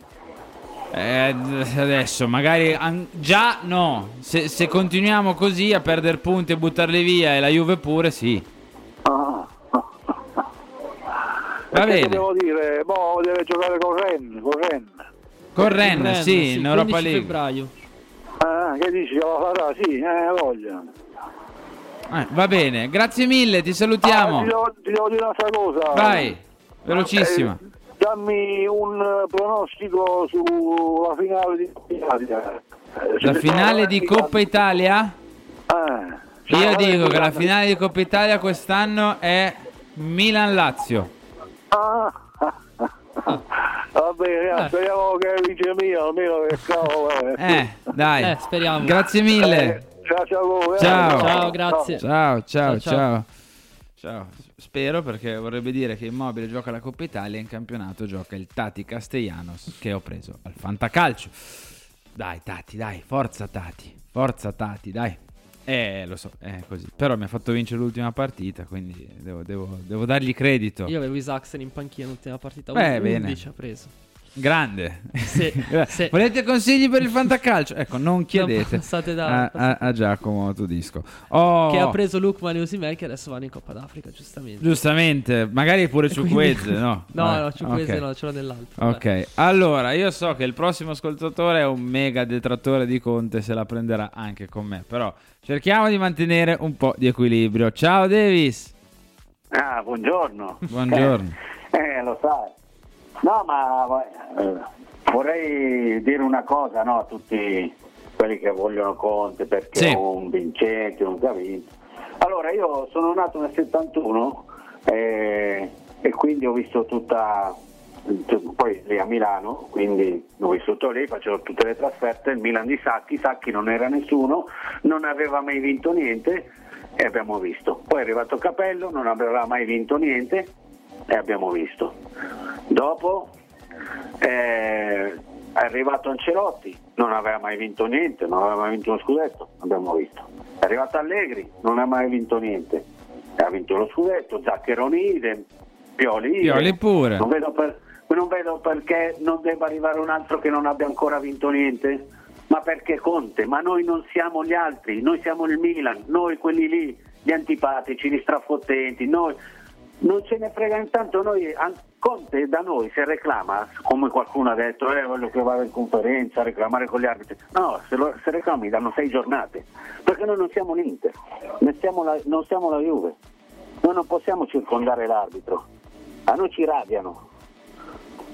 Adesso, magari già no. Se continuiamo così a perdere punti e buttarli via, e la Juve pure, sì. Va bene. Devo dire, boh, deve giocare con Rennes, sì, in Europa League. 15 febbraio. Che dici? La farà? Sì, voglia. Va bene, grazie mille, ti salutiamo. Ti devo dire un'altra cosa. Vai, velocissima. Dammi un pronostico sulla finale di Coppa Italia. La finale di Coppa Italia? Io dico che la finale di Coppa Italia quest'anno è Milan-Lazio. Va bene, speriamo che vince mio, almeno che cavolo. Dai. Speriamo. Grazie mille. Grazie a voi. Ciao, grazie. Ciao. Spero, perché vorrebbe dire che Immobile gioca la Coppa Italia e in campionato gioca il Tati Castellanos che ho preso al Fantacalcio. Dai Tati, dai, forza Tati, dai. Lo so, è così. Però mi ha fatto vincere l'ultima partita, quindi devo dargli credito. Io avevo Isaacsen in panchina l'ultima partita. Bene. Ha preso. Grande. Se. Volete consigli per il fantacalcio? Ecco, non chiedete a Giacomo Todisco. Che ha preso Lookman e Osimhen, che adesso vanno in Coppa d'Africa, giustamente. Magari pure Ciuqueze, no? No, Ciuqueze okay. No, ce l'ho nell'altro. Ok, allora, io so che il prossimo ascoltatore è un mega detrattore di Conte, se la prenderà anche con me, però... Cerchiamo di mantenere un po' di equilibrio. Ciao Davis. Buongiorno. Buongiorno. Lo sai. No, ma vorrei dire una cosa, no, a tutti quelli che vogliono Conte perché sì, un vincente, un vinto. Allora, io sono nato nel 71 e quindi ho visto tutta, poi lì a Milano, quindi ho vissuto lì, facevo tutte le trasferte, il Milan di Sacchi non era nessuno, non aveva mai vinto niente e abbiamo visto. Poi è arrivato Capello, non aveva mai vinto niente e abbiamo visto. Dopo è arrivato Ancelotti, non aveva mai vinto niente, non aveva mai vinto uno scudetto, abbiamo visto. È arrivato Allegri, non ha mai vinto niente, ha vinto lo scudetto, Zaccheroni idem, Pioli pure. Non vedo perché non debba arrivare un altro che non abbia ancora vinto niente, ma perché Conte? Ma noi non siamo gli altri, noi siamo il Milan, noi quelli lì, gli antipatici, gli strafottenti, noi non ce ne frega. Intanto noi, Conte da noi se reclama, come qualcuno ha detto, voglio che vada in conferenza a reclamare con gli arbitri, no, se reclami danno 6 giornate, perché noi non siamo l'Inter, non siamo la Juve, noi non possiamo circondare l'arbitro, a noi ci radiano.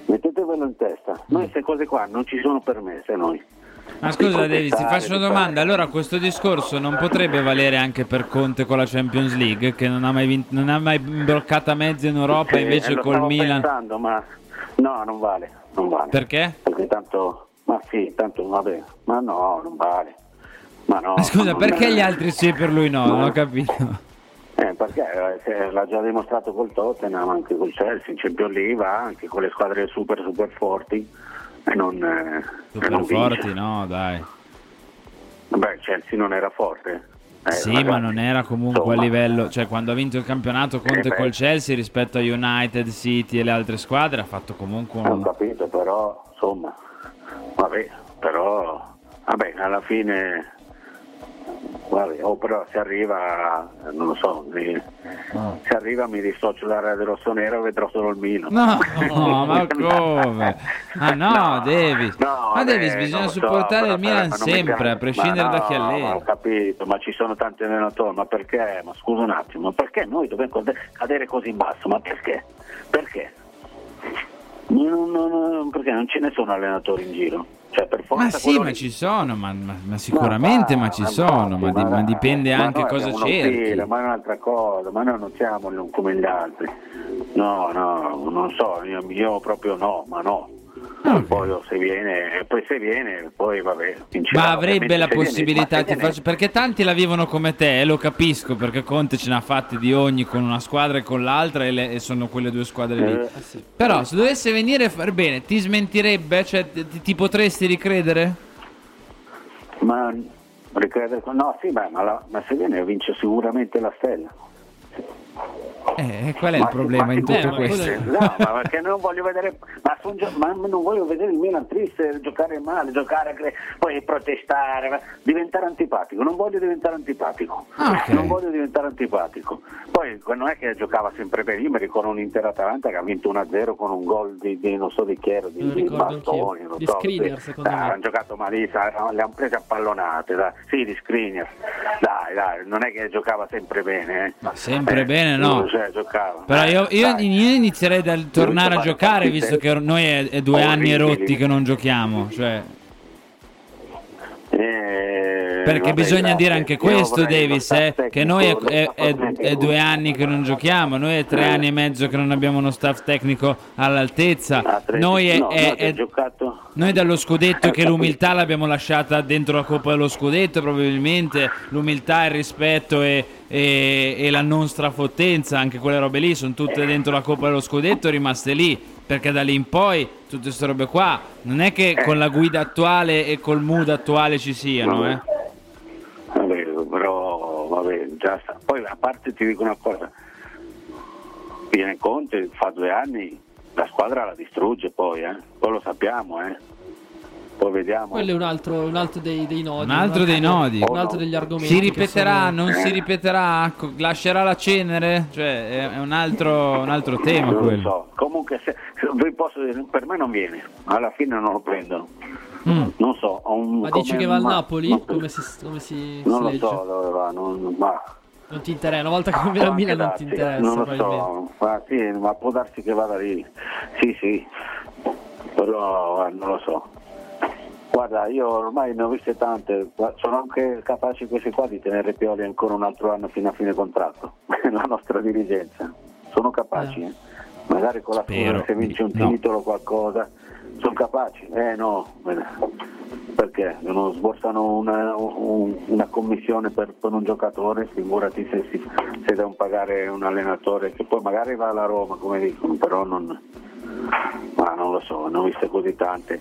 Mettetevelo in testa, noi queste cose qua non ci sono permesse noi. Ma scusa Davis, ti faccio una domanda. Allora questo discorso non potrebbe valere anche per Conte con la Champions League, che non ha mai bloccata mezzo in Europa, invece col Milan pensando, ma no, non vale. Perché? Perché tanto, ma sì, tanto va bene. Ma no, non vale. Ma no. Ma scusa, perché gli altri sì e per lui no? Non ho capito. Perché l'ha già dimostrato col Tottenham, anche col Chelsea, in Champions League, anche con le squadre super forti e non forti vince. No, dai. Beh, Chelsea non era forte. Sì, ragazzi, ma non era comunque a livello, cioè quando ha vinto il campionato Conte col Chelsea rispetto a United, City e le altre squadre ha fatto comunque un... Ho capito, però insomma, vabbè, alla fine però si arriva, non lo so, si arriva, mi dissocio dalla Radio Rossonera e vedrò solo il Milan. No, ma come? Ah no, Davis. No, ma Davis, bisogna supportare il Milan sempre, a prescindere da chi allena. Ho capito, ma ci sono tanti allenatori, ma perché? Ma scusa un attimo, perché noi dobbiamo cadere così in basso? Ma perché? Perché? Perché non ce ne sono allenatori in giro? Cioè, per forza, ma sì, ma ci sono, ma sicuramente, ma ci sono, ma dipende anche cosa cerchi. Ma è un'altra cosa, ma noi non siamo come gli altri. No, non so, io proprio no, ma no. Okay. Poi se viene, vabbè. Ma avrebbe la possibilità, perché tanti la vivono come te, lo capisco, perché Conte ce n'ha fatti di ogni con una squadra e con l'altra e sono quelle due squadre lì. Sì. Però se dovesse venire a far bene, ti smentirebbe? Cioè, ti potresti ricredere? Ma ricredere? No, sì, ma se viene vince sicuramente la Stella. Qual è il problema in tutto questo? No, ma perché non voglio vedere, non voglio vedere il Milan triste, giocare male, poi protestare, diventare antipatico. Non voglio diventare antipatico. Okay. Non voglio diventare antipatico. Poi non è che giocava sempre bene. Io mi ricordo un'intera Atalanta che ha vinto 1-0 con un gol di non so di chi era, di Bastoni, di Skriniar, secondo me. Hanno giocato malissimo, le hanno prese a pallonate. Sì, di Skriniar. Dai, non è che giocava sempre bene. Ma sempre bene, no. Però io inizierei dal tornare a giocare, visto che noi è 2 anni e rotti che non giochiamo, cioè. Perché bisogna dire anche questo, Davis, che noi è 2 anni che non giochiamo, noi è 3 anni e mezzo che non abbiamo uno staff tecnico all'altezza, noi dallo scudetto che l'umiltà l'abbiamo lasciata dentro la Coppa dello Scudetto, probabilmente l'umiltà, il rispetto e la non strafottenza, anche quelle robe lì sono tutte dentro la Coppa dello Scudetto rimaste lì, perché da lì in poi tutte queste robe qua non è che con la guida attuale e col mood attuale ci siano, però vabbè, già sta. Poi a parte ti dico una cosa, viene Conte, fa 2 anni, la squadra la distrugge, poi lo sappiamo, poi vediamo. Quello è un altro dei nodi. Un altro degli argomenti. Si ripeterà, sono... non si ripeterà, lascerà la cenere? Cioè, è un altro tema quello. So. Comunque, se posso dire, per me non viene, alla fine non lo prendono. Non so. Ma dici che va al Napoli? Come si legge? Non lo so dove va, non ti interessa, una volta che non viene a Milan non ti interessa. Non lo so, ma può darsi che vada lì. Sì, però non lo so. Guarda, io ormai ne ho viste tante, sono anche capaci questi qua di tenere Pioli ancora un altro anno fino a fine contratto, la nostra dirigenza, sono capaci, magari con la squadra se vince un titolo o qualcosa, sono capaci, perché non sborsano una commissione per un giocatore, figurati se devono pagare un allenatore che poi magari va alla Roma, come dicono, però non lo so, ne ho viste così tante.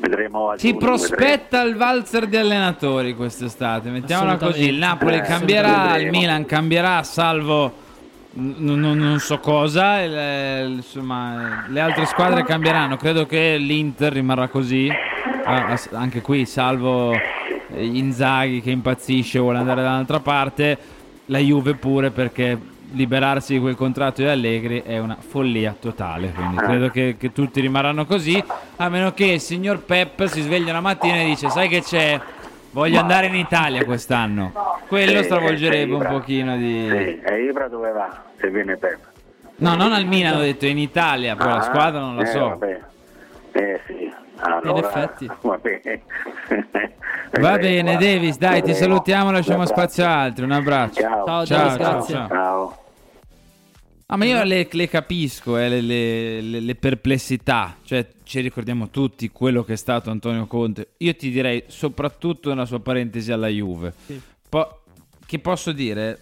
Vedremo. Si prospetta il valzer di allenatori quest'estate, mettiamola così, il Napoli cambierà, il Milan cambierà, salvo non so cosa, insomma le altre squadre cambieranno, credo che l'Inter rimarrà così, anche qui salvo Inzaghi che impazzisce e vuole andare dall'altra parte, la Juve pure, perché liberarsi di quel contratto di Allegri è una follia totale, quindi credo che tutti rimarranno così, a meno che il signor Pep si sveglia una mattina e dice: sai che c'è, voglio andare in Italia quest'anno, quello stravolgerebbe un pochino di... e Ibra dove va se viene Pep? No, non al Milan, ho detto in Italia, poi la squadra non lo so, vabbè. Sì, allora, in effetti va bene Davis, dai, ti salutiamo, lasciamo spazio a altri, un abbraccio, ciao Davis, ciao. Ah, ma io le capisco, le perplessità, cioè ci ricordiamo tutti quello che è stato Antonio Conte, io ti direi soprattutto nella sua parentesi alla Juve, che posso dire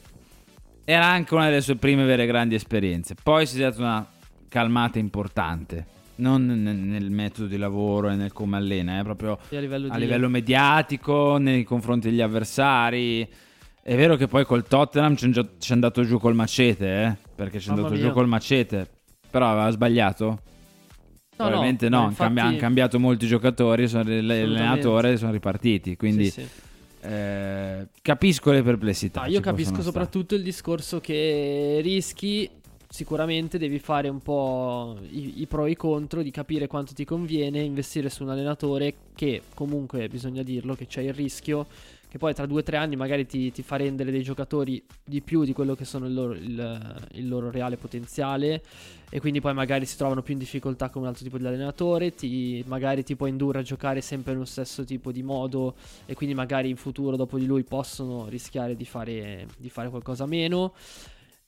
era anche una delle sue prime vere grandi esperienze. Poi si è data una calmata importante, non nel metodo di lavoro e nel come allena, proprio a livello mediatico, nei confronti degli avversari. È vero che poi col Tottenham c'è andato giù col macete, perché c'è andato giù col macete, però aveva sbagliato? Probabilmente no, infatti... hanno cambiato molti giocatori, l'allenatore, sono ripartiti, quindi sì. Capisco le perplessità. Io capisco soprattutto il discorso che rischi, sicuramente devi fare un po' i pro e i contro, di capire quanto ti conviene investire su un allenatore che comunque, bisogna dirlo, che c'è il rischio che poi tra 2 o 3 anni magari ti fa rendere dei giocatori di più di quello che sono il loro reale potenziale, e quindi poi magari si trovano più in difficoltà con un altro tipo di allenatore, magari ti può indurre a giocare sempre nello stesso tipo di modo, e quindi magari in futuro dopo di lui possono rischiare di fare qualcosa meno.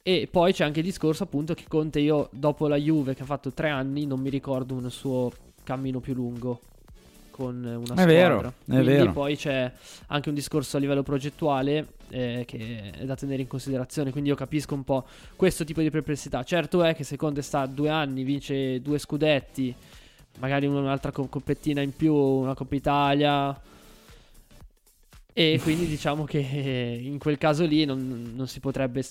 E poi c'è anche il discorso appunto che Conte, io dopo la Juve che ha fatto 3 anni non mi ricordo un suo cammino più lungo con una squadra. È vero. Poi c'è anche un discorso a livello progettuale che è da tenere in considerazione, quindi io capisco un po' questo tipo di perplessità. Certo è che se Conte sta 2 anni, vince 2 scudetti, magari un'altra coppettina in più, una Coppa Italia, e quindi diciamo che in quel caso lì non si potrebbe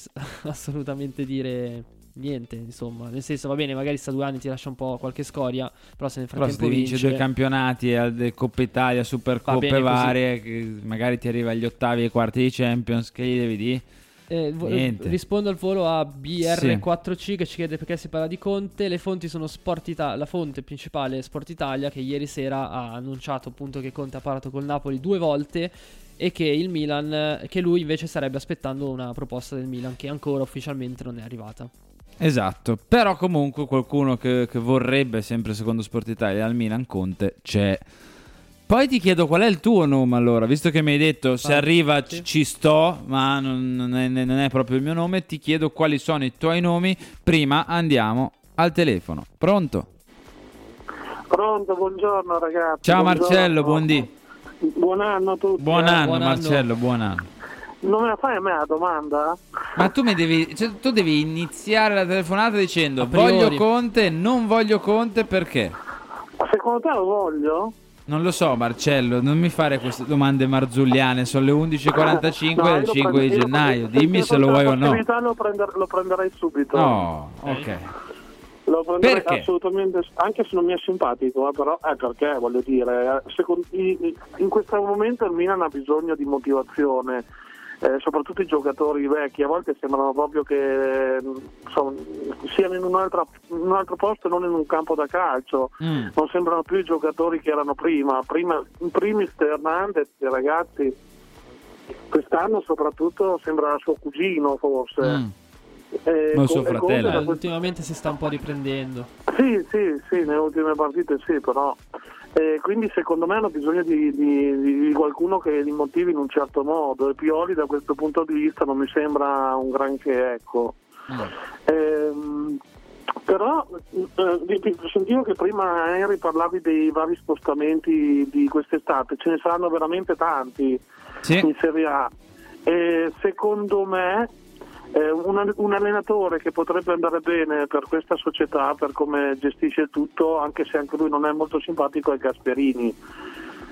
assolutamente dire niente, insomma, nel senso, va bene, magari sta 2 anni, ti lascia un po' qualche scoria, però se nel frattempo vince 2 campionati, Coppa Italia, Supercoppe varie, che magari ti arriva agli ottavi e quarti di Champions, che gli devi dire? Rispondo al volo a BR4C, sì, che ci chiede perché si parla di Conte. Le fonti sono la fonte principale è Sport Italia, che ieri sera ha annunciato appunto che Conte ha parlato col Napoli 2 volte e che il Milan, che lui invece starebbe aspettando una proposta del Milan che ancora ufficialmente non è arrivata. Esatto, però comunque qualcuno che vorrebbe, sempre secondo Sport Italia, al Milan Conte c'è. Poi ti chiedo qual è il tuo nome, allora, visto che mi hai detto se arriva sì, ci sto, ma non è proprio il mio nome. Ti chiedo quali sono i tuoi nomi. Prima andiamo al telefono. Pronto, buongiorno ragazzi. Ciao, buongiorno. Marcello, buondì. Buon anno a tutti. Buon anno Marcello, buon anno. Non me la fai a me la domanda? Ma tu mi devi, cioè, tu devi iniziare la telefonata dicendo voglio Conte, non voglio Conte, perché? Ma secondo te lo voglio? Non lo so, Marcello, non mi fare queste domande marzulliane. Sono le 11.45 del 5 di gennaio. Dimmi se lo vuoi o no. Lo prenderai subito. No, ok. Lo prenderei assolutamente, anche se non mi è simpatico, però perché voglio dire, secondo, in questo momento il Milan ha bisogno di motivazione. Soprattutto i giocatori vecchi a volte sembrano proprio che siano in un altro posto e non in un campo da calcio. Non sembrano più i giocatori che erano prima, in primis Hernandez, ragazzi, quest'anno soprattutto sembra suo cugino forse, ma suo fratello ultimamente si sta un po' riprendendo, sì nelle ultime partite sì, però quindi secondo me hanno bisogno di qualcuno che li motivi in un certo modo, e Pioli da questo punto di vista non mi sembra un granché, ecco. Però sentivo che prima Henry parlavi dei vari spostamenti di quest'estate, ce ne saranno veramente tanti, sì, in Serie A, e secondo me un allenatore che potrebbe andare bene per questa società, per come gestisce tutto, anche se anche lui non è molto simpatico, è Gasperini,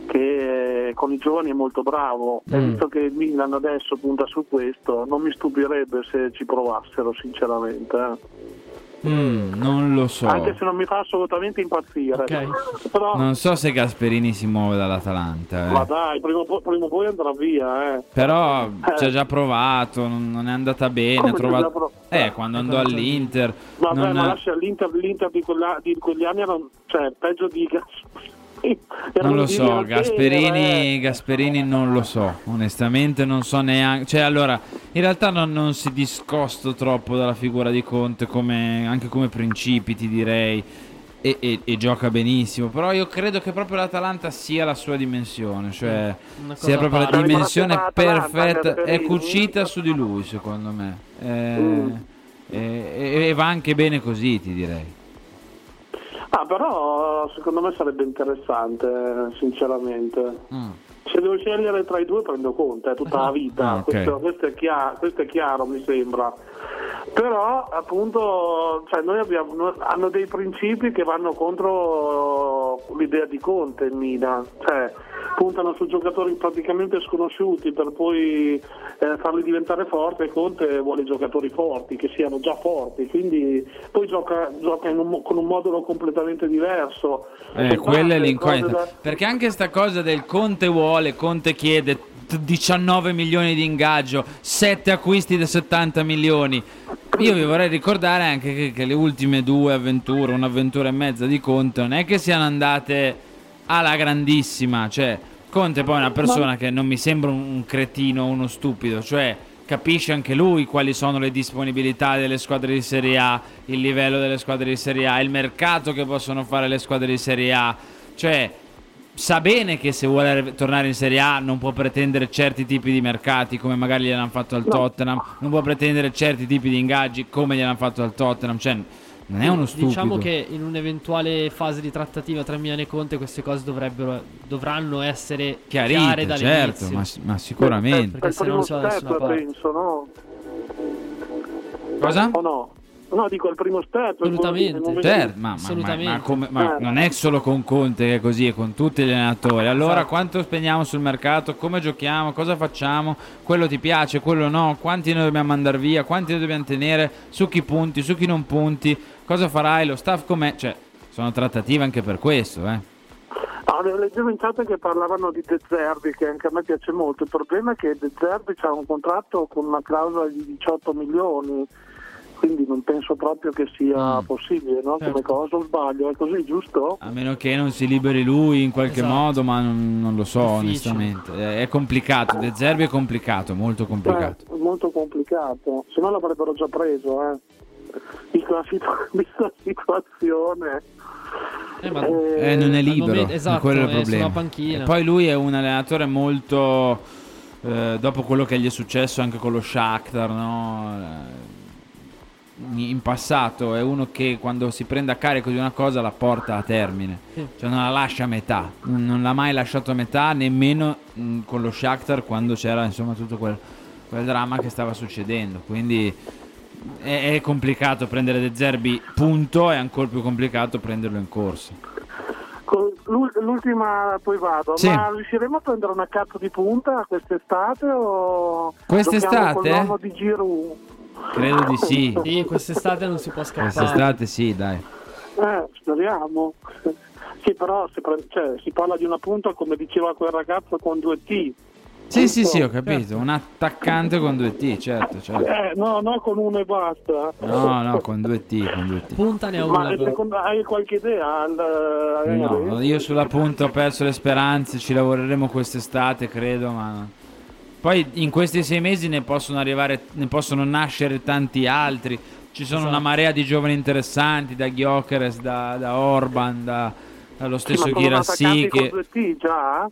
che con i giovani è molto bravo, e visto che il Milan adesso punta su questo, non mi stupirebbe se ci provassero sinceramente. Non lo so, anche se non mi fa assolutamente impazzire, okay. Però... non so se Gasperini si muove dall'Atalanta. Ma dai, prima o poi andrà via, Però ci ha già provato, non è andata bene. Come ha trovato... quando andò all'Inter. Vabbè, ma lascia l'Inter di quegli anni era peggio di Gasperini. Non lo so, Gasperini non lo so, onestamente non so neanche, allora in realtà non si discosta troppo dalla figura di Conte, anche come principi, ti direi, e gioca benissimo, però io credo che proprio l'Atalanta sia la sua dimensione, cioè sia proprio la dimensione perfetta, è cucita su di lui secondo me, e va anche bene così, ti direi. Però secondo me sarebbe interessante sinceramente. Se devo scegliere tra i due prendo Conte tutta la vita, okay. questo è chiaro, mi sembra. Però appunto, cioè, noi hanno dei principi che vanno contro l'idea di Conte il Milan, cioè puntano su giocatori praticamente sconosciuti per poi farli diventare forti. Conte vuole giocatori forti, che siano già forti, quindi poi gioca con un modulo completamente diverso, quella è l'incoerenza da... perché anche sta cosa del Conte chiede 19 milioni di ingaggio, 7 acquisti da 70 milioni. Io vi vorrei ricordare anche che le ultime due avventure, un'avventura e mezza di Conte, non è che siano andate alla grandissima. Cioè, Conte poi è una persona che non mi sembra un cretino o uno stupido, cioè capisce anche lui quali sono le disponibilità delle squadre di Serie A, il livello delle squadre di Serie A, il mercato che possono fare le squadre di Serie A. Cioè sa bene che se vuole tornare in Serie A non può pretendere certi tipi di mercati come magari gliel'hanno fatto al Tottenham, non può pretendere certi tipi di ingaggi come gliel'hanno fatto al Tottenham, cioè non è uno stupido. Diciamo che in un'eventuale fase di trattativa tra Milan e Conte queste cose dovranno essere chiare dall'inizio. Certo, ma sicuramente. Perché se no non si va da nessuna parte. Penso, no? Cosa? O no? No, dico al primo step. Assolutamente. Certo, ma non è solo con Conte che è così, è con tutti gli allenatori. Allora quanto spendiamo sul mercato, come giochiamo, cosa facciamo, quello ti piace, quello no, quanti noi dobbiamo mandare via, quanti noi dobbiamo tenere, su chi punti, su chi non punti, cosa farai, lo staff com'è. Cioè sono trattative anche per questo, leggevo in chat che parlavano di De Zerbi, che anche a me piace molto. Il problema è che De Zerbi c'ha un contratto con una clausola di 18 milioni, quindi non penso proprio che sia possibile, no? Certo. Come cosa, o sbaglio? È così, giusto? A meno che non si liberi lui in qualche modo, ma non lo so, difficile. Onestamente è complicato. De Zerbi è complicato, molto complicato. Molto complicato, se no l'avrebbero già preso, Dico, la situazione non è libero, quello è il problema. Sulla panchina. E poi lui è un allenatore molto dopo quello che gli è successo anche con lo Shakhtar, no? In passato è uno che quando si prende a carico di una cosa la porta a termine, cioè non la lascia a metà, non l'ha mai lasciato a metà, nemmeno con lo Shakhtar, quando c'era insomma tutto quel dramma che stava succedendo. Quindi è complicato prendere De Zerbi, punto, è ancora più complicato prenderlo in corsa. L'ultima, poi vado. Sì. Ma riusciremo a prendere una cazzo di punta quest'estate o quest'estate? L'anno di Giroud. Credo di sì. Sì, quest'estate non si può scappare. Quest'estate sì, dai. Speriamo. Sì, però si parla di una punta, come diceva quel ragazzo, con 2T. Sì, ho capito. Un attaccante con 2T, certo. No, con uno e basta. No, con 2T, Punta ne ho una. Ma hai qualche idea? No, io sulla punta ho perso le speranze, ci lavoreremo quest'estate, credo, ma... Poi in questi 6 mesi ne possono nascere tanti altri. Ci sono una marea di giovani interessanti, da Gyökeres, da Orban, dallo stesso Girassi. Che... con 2T già?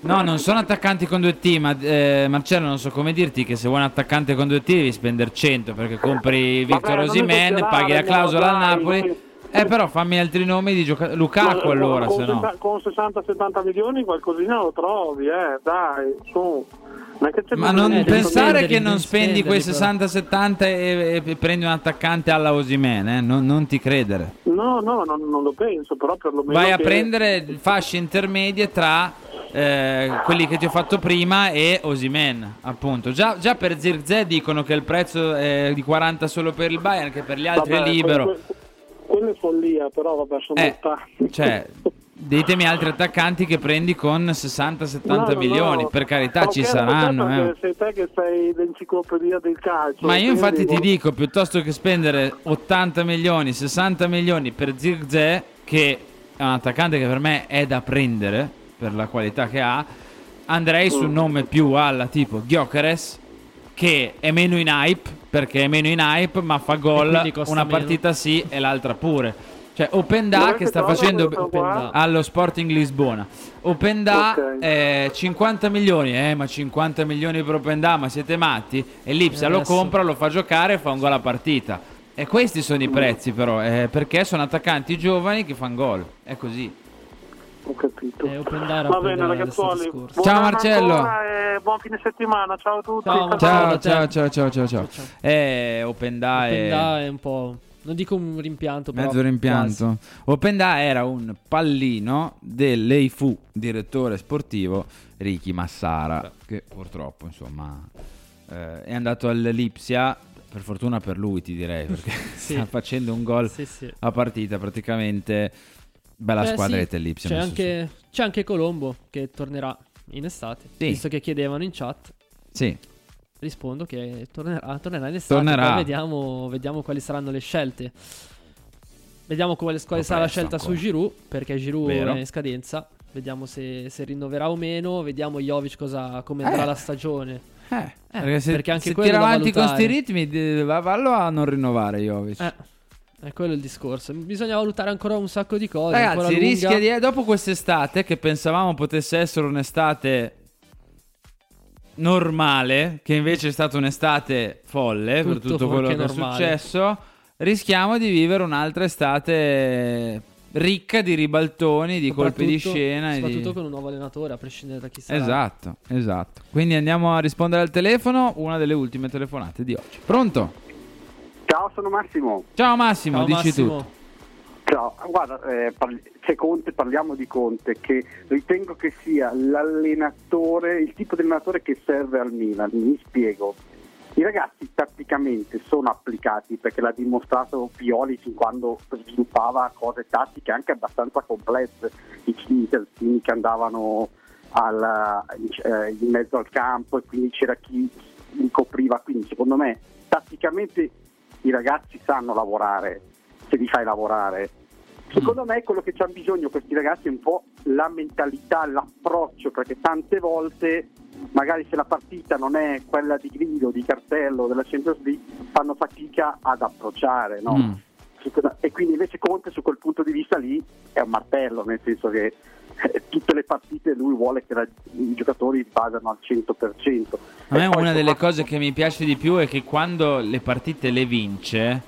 No, non sono attaccanti con 2T, ma Marcello, non so come dirti che se vuoi un attaccante con 2T devi spendere 100, perché compri Victor Osimhen, paghi la clausola al Napoli. Però fammi altri nomi di giocatori. Lukaku, allora, se no. Con 60-70 milioni qualcosina lo trovi, dai, su. Ma non pensare che non spendi quei 60-70 e prendi un attaccante alla Osimhen, non ti credere. No, non lo penso, però perlomeno vai a prendere fasce intermedie tra quelli che ti ho fatto prima e Osimhen, appunto. Già per Zirkzee dicono che il prezzo è di 40 solo per il Bayern, che per gli altri è libero. Quello è follia, però vabbè, sono dettagli. Cioè, ditemi altri attaccanti che prendi con 60-70 milioni, per carità, ci saranno. Sei te che sei l'enciclopedia del calcio. Ma io infatti ti dico, piuttosto che spendere 80 milioni, 60 milioni per Zirkzee, che è un attaccante che per me è da prendere per la qualità che ha, andrei su un nome più alla tipo Gyökeres, che è meno in hype, ma fa gol una partita sì e l'altra pure. Cioè Openda, che sta facendo allo Sporting Lisbona. Openda, 50 milioni, ma 50 milioni per Openda, ma siete matti? E l'Ipsia lo compra, lo fa giocare e fa un gol a partita. E questi sono i prezzi, però, perché sono attaccanti giovani che fanno gol. È così. Ho capito. Va bene, ragazzuoli. Ciao Marcello. Buon fine settimana. Ciao a tutti. Ciao. Open Day è un po', non dico un rimpianto, però mezzo rimpianto. Quasi. Open Day era un pallino dell'EI fu direttore sportivo Ricky Massara, che purtroppo, insomma, è andato all'Lipsia. Per fortuna per lui, ti direi, perché sì, sta facendo un gol a partita praticamente. Bella squadretta Lipsia. C'è anche Colombo che tornerà in estate, visto che chiedevano in chat. Sì. Rispondo che tornerà in estate. Tornerà. Vediamo quali saranno le scelte. Vediamo quale sarà la scelta ancora su Giroud, perché Giroud è in scadenza. Vediamo se rinnoverà o meno. Vediamo Jovic come andrà la stagione. Perché se tira avanti con sti ritmi, vallo a non rinnovare Jovic. È quello il discorso. Bisogna valutare ancora un sacco di cose. Ragazzi, rischia di dopo quest'estate, che pensavamo potesse essere un'estate normale, che invece è stata un'estate folle per tutto quello che è successo, rischiamo di vivere un'altra estate ricca di ribaltoni, di colpi di scena, soprattutto con un nuovo allenatore, a prescindere da chi sarà. Esatto. Quindi andiamo a rispondere al telefono, una delle ultime telefonate di oggi. Pronto? Ciao, sono Massimo. Ciao, dici Massimo tutto. Ciao, guarda, parliamo di Conte, che ritengo che sia l'allenatore, il tipo di allenatore che serve al Milan. Mi spiego. I ragazzi tatticamente sono applicati, perché l'ha dimostrato Pioli fin quando sviluppava cose tattiche anche abbastanza complesse, i terzini che andavano in mezzo al campo, e quindi c'era chi li copriva. Quindi secondo me tatticamente i ragazzi sanno lavorare, se li fai lavorare. Secondo me quello che c'hanno bisogno questi ragazzi è un po' la mentalità, l'approccio, perché tante volte magari se la partita non è quella di grido, di cartello, della Champions League, fanno fatica ad approcciare, no? E quindi invece Conte su quel punto di vista lì è un martello, nel senso che tutte le partite lui vuole che i giocatori vadano al 100%. A me una delle cose che mi piace di più è che quando le partite le vince.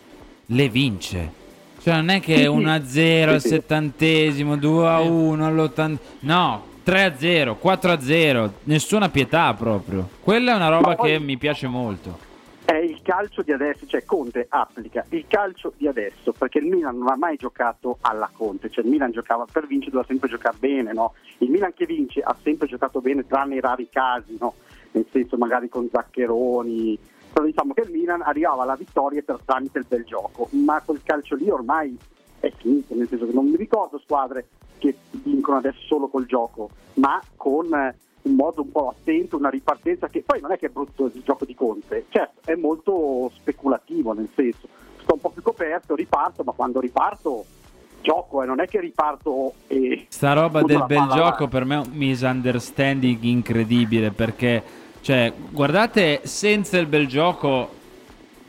Cioè non è che 1-0 al 70esimo, 2-1 all'80, no, 3-0, 4-0, nessuna pietà proprio. Quella è una roba che mi piace molto. È il calcio di adesso, cioè Conte applica il calcio di adesso, perché il Milan non ha mai giocato alla Conte, cioè il Milan giocava per vincere, doveva sempre giocare bene, no? Il Milan che vince ha sempre giocato bene, tranne i rari casi, no? Nel senso magari con Zaccheroni, però diciamo che il Milan arrivava alla vittoria per tramite il bel gioco, ma quel calcio lì ormai è finito, nel senso che non mi ricordo squadre che vincono adesso solo col gioco, ma con un modo un po' attento, una ripartenza che poi non è che è brutto il gioco di Conte, certo è molto speculativo, nel senso sto un po' più coperto, riparto, ma quando riparto gioco, non è che riparto e sta roba del bel gioco per me è un misunderstanding incredibile, perché cioè guardate senza il bel gioco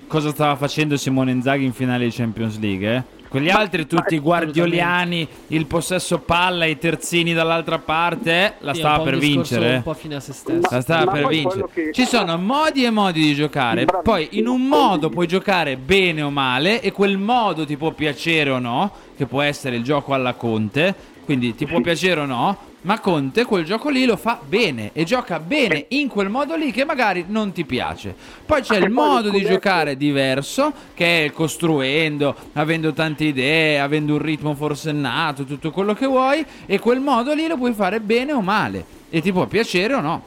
cosa stava facendo Simone Inzaghi in finale di Champions League, Quegli altri tutti guardioliani, il possesso palla, i terzini dall'altra parte, la stava per vincere. Un po' fine a se stesso. La stava per vincere. Ci sono modi e modi di giocare. Poi in un modo puoi giocare bene o male, e quel modo ti può piacere o no, che può essere il gioco alla Conte, quindi ti può piacere o no, ma Conte quel gioco lì lo fa bene e gioca bene in quel modo lì che magari non ti piace. Poi c'è il modo di giocare diverso, che è costruendo, avendo tante idee, avendo un ritmo forsennato, tutto quello che vuoi, e quel modo lì lo puoi fare bene o male e ti può piacere o no.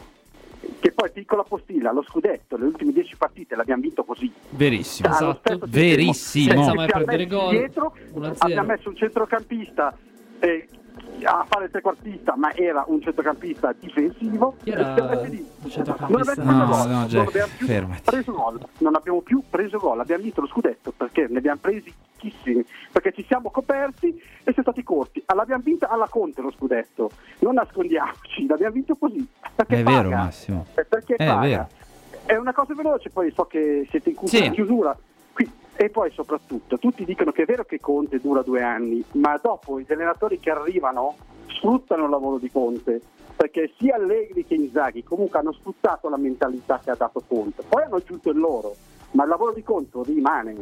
Che poi piccola postilla, lo scudetto, le ultime 10 partite l'abbiamo vinto così. Verissimo. Verissimo. Senza mai perdere gol. Abbiamo messo un centrocampista a fare il trequartista, ma era un centrocampista difensivo. Non abbiamo più preso gol, abbiamo vinto lo scudetto perché ne abbiamo presi pochissimi, perché ci siamo coperti e siamo stati corti. L'abbiamo vinta alla Conte lo scudetto, non nascondiamoci, l'abbiamo vinto così perché paga. Vero, Massimo, perché paga. Vero. È una cosa veloce, poi so che siete in chiusura. E poi soprattutto tutti dicono che è vero che Conte dura 2 anni, ma dopo gli allenatori che arrivano sfruttano il lavoro di Conte, perché sia Allegri che Inzaghi comunque hanno sfruttato la mentalità che ha dato Conte, poi hanno aggiunto il loro, ma il lavoro di Conte rimane.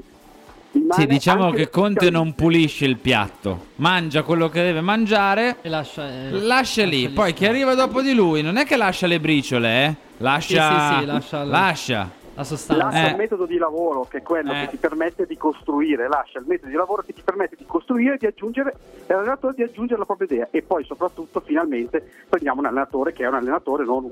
Sì, diciamo che Conte non pulisce il piatto, mangia quello che deve mangiare e lascia lì. Poi chi arriva dopo di lui non è che lascia le briciole, eh? Lascia la sostanza. Lascia il metodo di lavoro, che è quello che ti permette di costruire. Lascia il metodo di lavoro che ti permette di costruire, di aggiungere, e l'allenatore di aggiungere la propria idea. E poi soprattutto finalmente prendiamo un allenatore che è un allenatore, non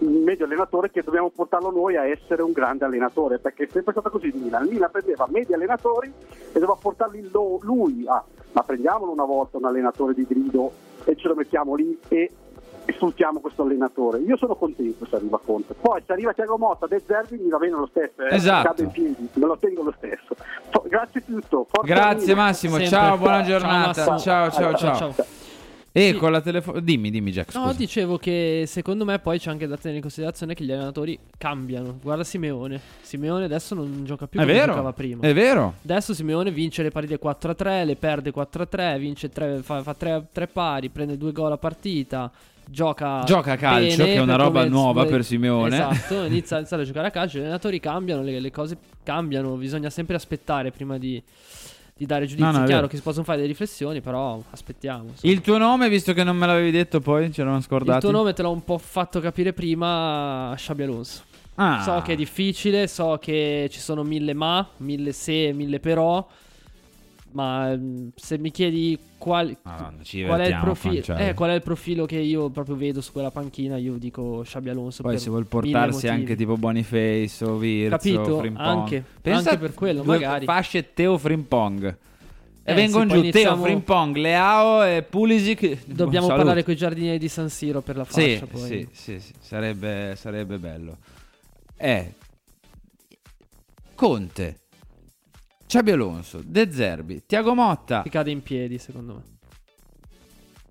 un medio allenatore, che dobbiamo portarlo noi a essere un grande allenatore, perché è sempre stata così il Milan. Il Milan prendeva medi allenatori e doveva portarli lui a ma prendiamolo una volta un allenatore di grido e ce lo mettiamo lì e esultiamo questo allenatore. Io sono contento se arriva Conte. Poi se arriva Tiago Motta, De Zerbi, mi va bene lo stesso, esatto. Cado in piedi, me lo tengo lo stesso. Grazie tutto. Grazie Massimo, sempre. Ciao, buona giornata. Ciao. E sì. Con la telefono dimmi Jack, scusa. No, dicevo che secondo me poi c'è anche da tenere in considerazione che gli allenatori cambiano. Guarda Simeone adesso non gioca più come giocava prima. È vero. Adesso Simeone vince le partite 4-3, le perde 4-3, vince 3, fa 3 pari, prende 2 gol a partita. Gioca a calcio, che è una roba nuova per Simeone. Esatto, inizia a giocare a calcio. Gli allenatori cambiano, le cose cambiano. Bisogna sempre aspettare prima di dare giudizi. È chiaro che si possono fare delle riflessioni, però aspettiamo, insomma. Il tuo nome, visto che non me l'avevi detto, poi ci eravamo scordati. Il tuo nome te l'ho un po' fatto capire prima, Xabi Alonso. So che è difficile, so che ci sono mille però. Ma se mi chiedi qual è il profilo, qual è il profilo che io proprio vedo su quella panchina, io dico Xabi Alonso. Poi se vuol portarsi anche tipo Boniface o Virz, capito? O Frimpong, anche pensa anche per quello, magari fasce Teo Frimpong e vengono giù iniziamo... Teo Frimpong, Leao e Pulisic. Dobbiamo parlare con i giardinieri di San Siro per la fascia, poi. Sì. Sarebbe bello. Conte, Xabi Alonso, De Zerbi, Tiago Motta. Si cade in piedi, secondo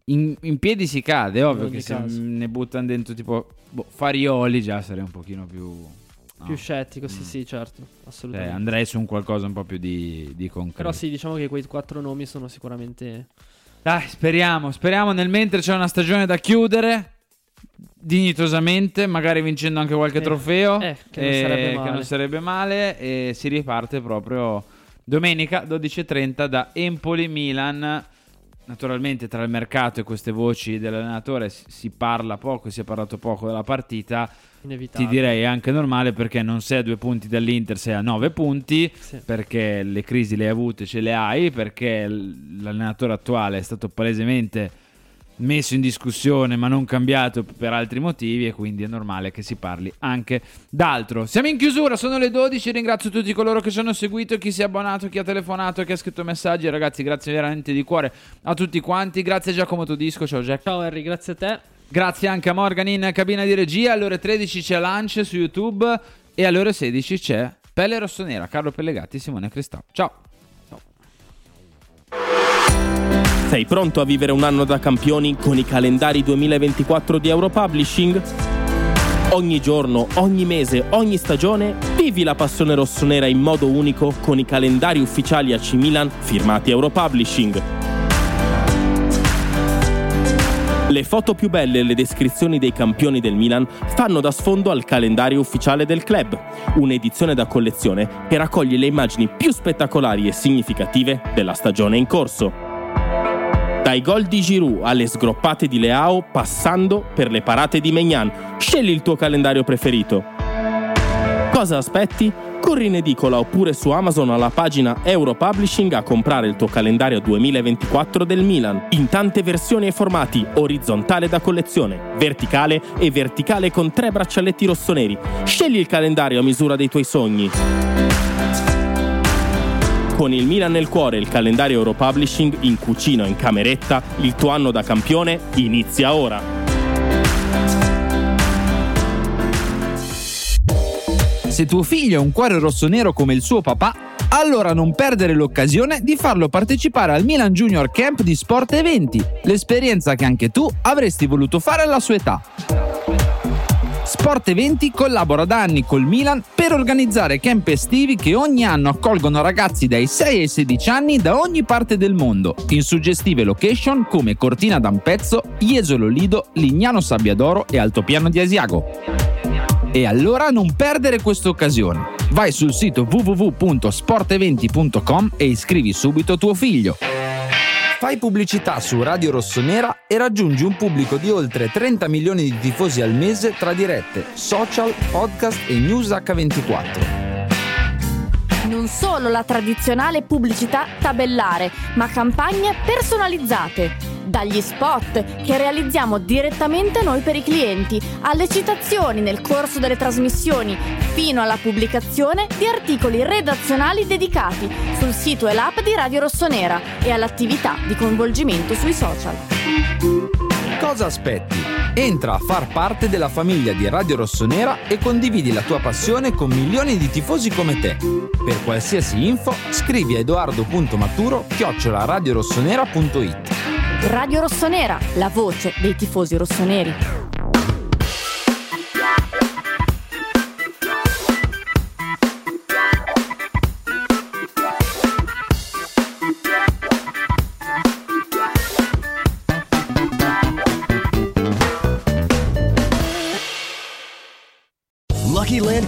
me. In piedi si cade, ovvio che caso. Se ne buttano dentro tipo Farioli, già sarei un pochino più scettico, sì, certo, assolutamente. Andrei su un qualcosa un po' più di concreto. Però sì, diciamo che quei 4 nomi sono sicuramente... Dai, speriamo nel mentre c'è una stagione da chiudere dignitosamente, magari vincendo anche qualche trofeo, che non sarebbe male, e si riparte proprio domenica 12:30 da Empoli-Milan. Naturalmente tra il mercato e queste voci dell'allenatore si parla poco, si è parlato poco della partita. Inevitabile. Ti direi anche normale, perché non sei a 2 punti dall'Inter, sei a 9 punti, sì. Perché le crisi le hai avute, ce le hai, perché l'allenatore attuale è stato palesemente messo in discussione ma non cambiato per altri motivi, e quindi è normale che si parli anche d'altro. Siamo in chiusura, sono le 12, ringrazio tutti coloro che ci hanno seguito, chi si è abbonato, chi ha telefonato, chi ha scritto messaggi. Ragazzi, grazie veramente di cuore a tutti quanti, grazie a Giacomo Todisco, ciao Jack. Ciao Harry, grazie a te. Grazie anche a Morgan in cabina di regia. Alle ore 13 c'è Lunch su YouTube e alle ore 16 c'è Pelle Rossonera, Carlo Pellegatti, Simone Cristau. Ciao. Sei pronto a vivere un anno da campioni con i calendari 2024 di Europublishing? Ogni giorno, ogni mese, ogni stagione, vivi la passione rossonera in modo unico con i calendari ufficiali AC Milan firmati Europublishing. Le foto più belle e le descrizioni dei campioni del Milan fanno da sfondo al calendario ufficiale del club, un'edizione da collezione che raccoglie le immagini più spettacolari e significative della stagione in corso. Dai gol di Giroud alle sgroppate di Leao, passando per le parate di Maignan, scegli il tuo calendario preferito. Cosa aspetti? Corri in edicola oppure su Amazon alla pagina Europublishing a comprare il tuo calendario 2024 del Milan, in tante versioni e formati, orizzontale da collezione, verticale e verticale con 3 braccialetti rossoneri. Scegli il calendario a misura dei tuoi sogni. Con il Milan nel cuore e il calendario Europublishing in cucina o in cameretta, il tuo anno da campione inizia ora. Se tuo figlio ha un cuore rossonero come il suo papà, allora non perdere l'occasione di farlo partecipare al Milan Junior Camp di Sport Eventi, l'esperienza che anche tu avresti voluto fare alla sua età. Sport Eventi collabora da anni col Milan per organizzare camp estivi che ogni anno accolgono ragazzi dai 6 ai 16 anni da ogni parte del mondo, in suggestive location come Cortina d'Ampezzo, Jesolo Lido, Lignano Sabbiadoro e Altopiano di Asiago. E allora non perdere questa occasione. Vai sul sito www.sporteventi.com e iscrivi subito tuo figlio. Fai pubblicità su Radio Rossonera e raggiungi un pubblico di oltre 30 milioni di tifosi al mese tra dirette, social, podcast e news H24. Non solo la tradizionale pubblicità tabellare, ma campagne personalizzate. Dagli spot che realizziamo direttamente noi per i clienti, alle citazioni nel corso delle trasmissioni, fino alla pubblicazione di articoli redazionali dedicati sul sito e l'app di Radio Rossonera e all'attività di coinvolgimento sui social. Cosa aspetti? Entra a far parte della famiglia di Radio Rossonera e condividi la tua passione con milioni di tifosi come te. Per qualsiasi info scrivi a edoardo.maturo@radiorossonera.it. Radio Rossonera, la voce dei tifosi rossoneri. Lucky Land